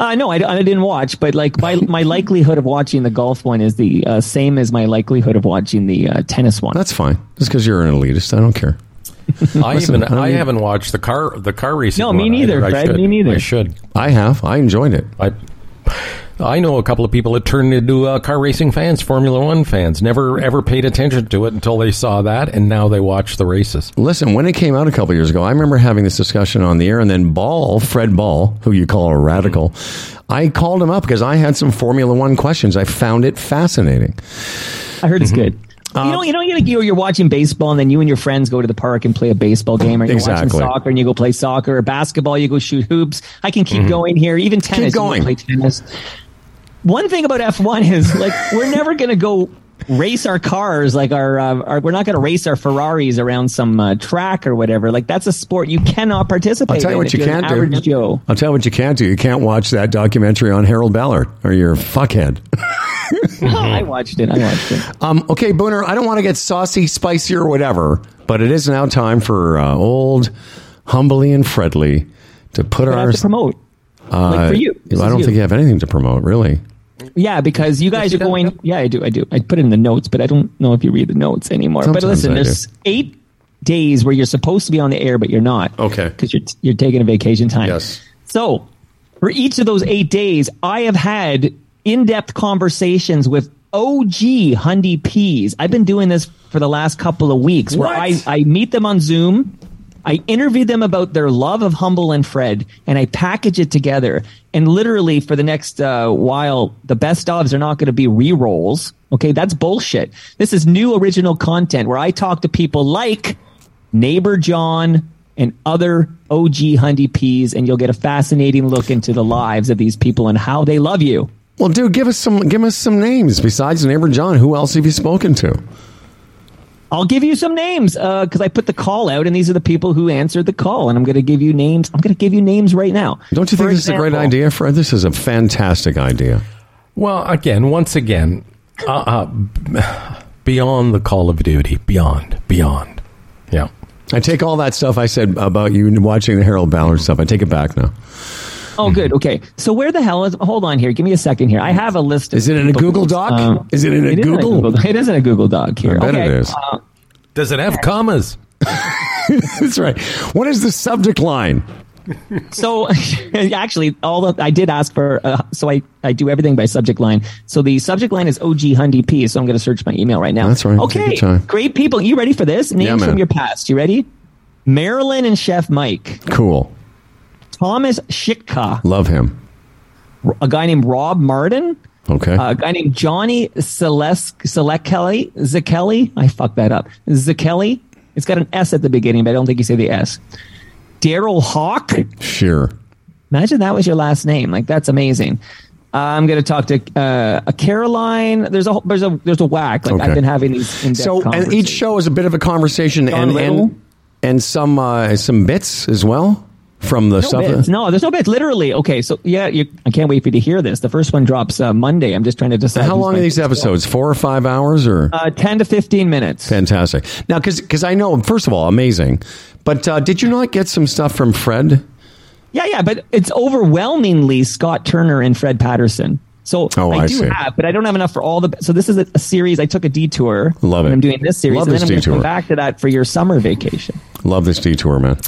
No, I didn't watch, but my likelihood of watching the golf one is the same as my likelihood of watching the tennis one. That's fine. Just because you're an elitist. I don't care. I haven't watched the car racing one. No, me neither, Fred. Me neither. I should. I have. I enjoyed it. I know a couple of people that turned into car racing fans, Formula One fans, never ever paid attention to it until they saw that, and now they watch the races. Listen, when it came out a couple of years ago, I remember having this discussion on the air, and then Fred Ball, who you call a radical, I called him up because I had some Formula One questions. I found it fascinating. I heard it's good. You're watching baseball, and then you and your friends go to the park and play a baseball game, or you're watching soccer and you go play soccer, or basketball, you go shoot hoops. I can keep going here, even tennis. Keep going. You play tennis. One thing about F1 is like we're never going to go race our cars, like we're not going to race our Ferraris around some track or whatever. Like that's a sport you cannot participate in. I'll tell you what you can't do. I'll tell you what you can't do. You can't watch that documentary on Harold Ballard, or you're a fuckhead. I watched it. Okay, Booner, I don't want to get saucy, spicy, or whatever, but it is now time for old Humbly and Fredly to put our... have to promote. Like for you. I don't think you have anything to promote, really. Yeah, because you guys are going... Yeah, I do. I put it in the notes, but I don't know if you read the notes anymore. Sometimes, but listen, there's 8 days where you're supposed to be on the air, but you're not. Okay. Because you're taking a vacation time. Yes. So, for each of those 8 days, I have had... in-depth conversations with OG Hundy P's. I've been doing this for the last couple of weeks. Where I meet them on Zoom. I interview them about their love of Humble and Fred, and I package it together. And literally for the next while, the best ofs are not going to be re-rolls. Okay, that's bullshit. This is new original content where I talk to people like Neighbor John and other OG Hundy P's, and you'll get a fascinating look into the lives of these people and how they love you. Well, dude, give us some names besides Neighbor John. Who else have you spoken to? I'll give you some names because I put the call out, and these are the people who answered the call. And I'm going to give you names. I'm going to give you names right now. Don't you think this is a great idea, Fred? This is a fantastic idea. Well, once again, beyond the Call of Duty, beyond. Yeah, I take all that stuff I said about you watching the Harold Ballard stuff. I take it back now. Oh, good. Okay. So where the hell is... Hold on here. Give me a second here. I have a list of... Is it in a Google Doc? It is in a Google Doc here. I bet it is. Does it have commas? That's right. What is the subject line? So actually, I did ask for... I do everything by subject line. So the subject line is OG Hundy P, so I'm going to search my email right now. That's right. Okay. Great people. You ready for this? Names from your past. You ready? Marilyn and Chef Mike. Cool. Thomas Shitka. Love him. A guy named Rob Martin. Okay. A guy named Johnny Zakelli. I fucked that up. Zakelli. It's got an S at the beginning, but I don't think you say the S. Daryl Hawk. Sure. Imagine that was your last name. Like, that's amazing. I'm going to talk to a Caroline. There's a whack. Like, okay. I've been having these in-depth conversations. And each show is a bit of a conversation. And some bits as well. From the stuff? No, there's no bits. Literally. Okay, so yeah, I can't wait for you to hear this. The first one drops Monday. I'm just trying to decide. How long are these episodes? 4 or 5 hours? Or 10 to 15 minutes. Fantastic. Now, because I know, first of all, amazing. But did you not get some stuff from Fred? Yeah, but it's overwhelmingly Scott Turner and Fred Patterson. So but I don't have enough for all the... So this is a series. I took a detour. Love it. I'm doing this series. And then I'm going to come back to that for your summer vacation. Love this detour, man.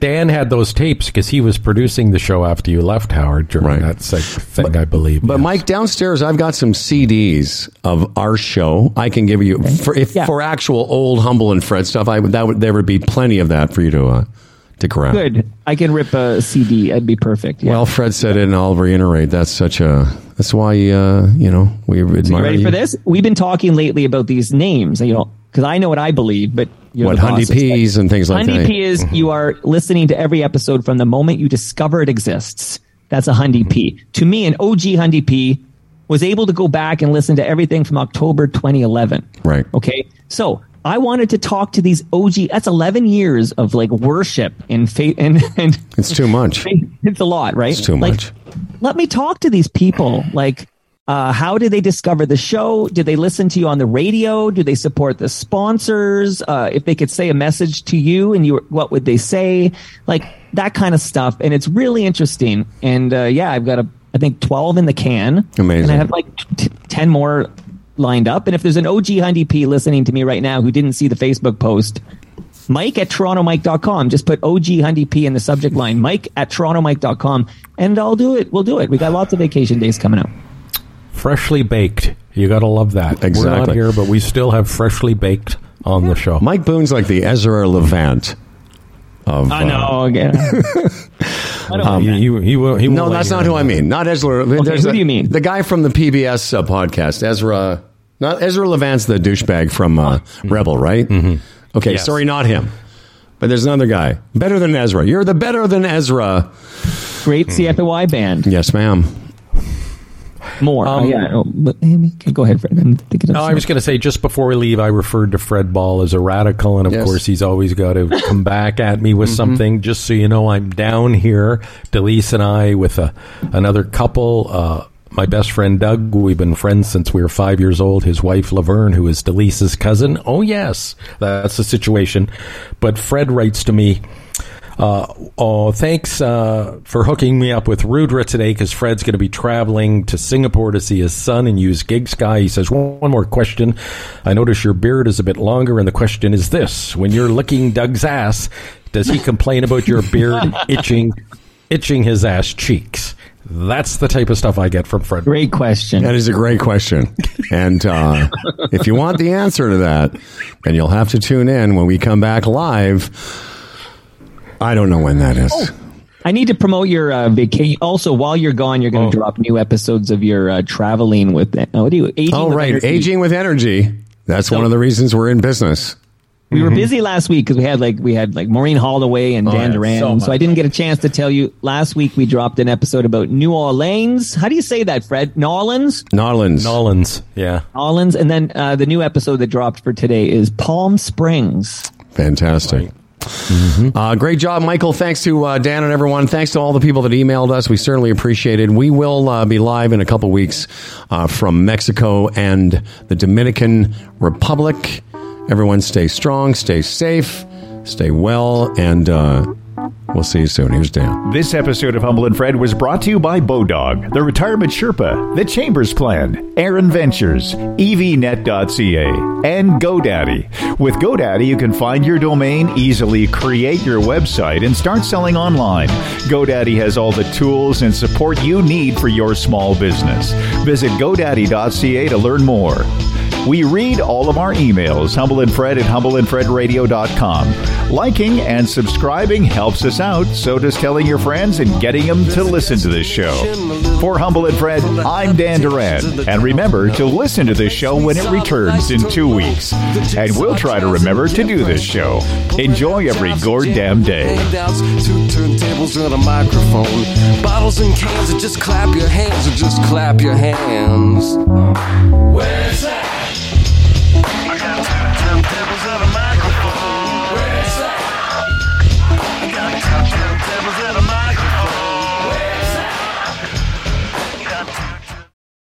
Dan had those tapes because he was producing the show after you left, Howard, during that thing, I believe. But yes. Mike, downstairs, I've got some CDs of our show. I can give you for actual old Humble and Fred stuff. There would be plenty of that for you to dick around. Good, I can rip a CD. That'd be perfect. Yeah. Well, Fred said it, and I'll reiterate. That's why we admire you. Ready for this? We've been talking lately about these names, because I know what I believe, but. What Hundy P's and things like that. Hundy P is you are listening to every episode from the moment you discover it exists. That's a Hundy P. To me, an OG Hundy P was able to go back and listen to everything from October 2011. Right. Okay. So I wanted to talk to these OG. That's 11 years of like worship and faith. And it's too much. It's a lot, right? It's too much. Let me talk to these people. Like, how did they discover the show? Did they listen to you on the radio? Do they support the sponsors? If they could say a message to you, what would they say? Like that kind of stuff. And it's really interesting. And I've got, I think, 12 in the can. Amazing. And I have like 10 more lined up. And if there's an OG Hundy P listening to me right now who didn't see the Facebook post, Mike at TorontoMike.com. Just put OG Hundy P in the subject line. Mike at TorontoMike.com. And I'll do it. We'll do it. We got lots of vacation days coming up. Freshly baked. You got to love that. Exactly. We're not here, but we still have freshly baked on the show. Mike Boone's like the Ezra Levant. I know. Again. He will no, that's not who I mean. Not Ezra. Okay, who do you mean? The guy from the PBS podcast, Ezra. Not Ezra Levant's the douchebag from Rebel, right? Mm-hmm. Okay, yes. Sorry, not him. But there's another guy. Better than Ezra. You're the better than Ezra. Great CFNY band. Yes, ma'am. More. But Amy, go ahead, Fred. I'm thinking. No, I was going to say, just before we leave, I referred to Fred Ball as a radical, and of course, he's always got to come back at me with something. Just so you know, I'm down here, Delise and I, with another couple. My best friend Doug, we've been friends since we were 5 years old. His wife Laverne, who is Delise's cousin. Oh yes, that's the situation. But Fred writes to me. Thanks for hooking me up with Rudra today, because Fred's going to be traveling to Singapore to see his son and use GigSky. He says, one more question. I notice your beard is a bit longer, and the question is this. When you're licking Doug's ass, does he complain about your beard itching his ass cheeks? That's the type of stuff I get from Fred. Great question. That is a great question. And if you want the answer to that, then you'll have to tune in when we come back live. I don't know when that is. Oh, I need to promote your vacation. Also, while you're gone, you're going to drop new episodes of your traveling with. What do you? Aging with right, energy. Aging with energy. That's one of the reasons we're in business. We were busy last week because we had Maureen Holloway and Dan Duran. So I didn't get a chance to tell you. Last week we dropped an episode about New Orleans. How do you say that, Fred? New Orleans. Yeah. New Orleans, and then the new episode that dropped for today is Palm Springs. Fantastic. Right. Mm-hmm. Great job, Michael. Thanks to Dan and everyone. Thanks to all the people that emailed us. We certainly appreciate it. We will be live in a couple weeks from Mexico and the Dominican Republic. Everyone stay strong, stay safe, stay well, and we'll see you soon. Here's Dan. This episode of Humble and Fred was brought to you by Bodog, the Retirement Sherpa, the Chambers Plan, Aaron Ventures, evnet.ca, and GoDaddy. With GoDaddy, you can find your domain easily, create your website, and start selling online. GoDaddy has all the tools and support you need for your small business. Visit GoDaddy.ca to learn more. We read all of our emails, Humble and Fred at HumbleandFredRadio.com. Liking and subscribing helps us out, so does telling your friends and getting them to listen to this show. For Humble and Fred, I'm Dan Duran, and remember to listen to this show when it returns in 2 weeks. And we'll try to remember to do this show. Enjoy every goddamn day. Two turntables and a microphone. Bottles and cans, just clap your hands. Where's that?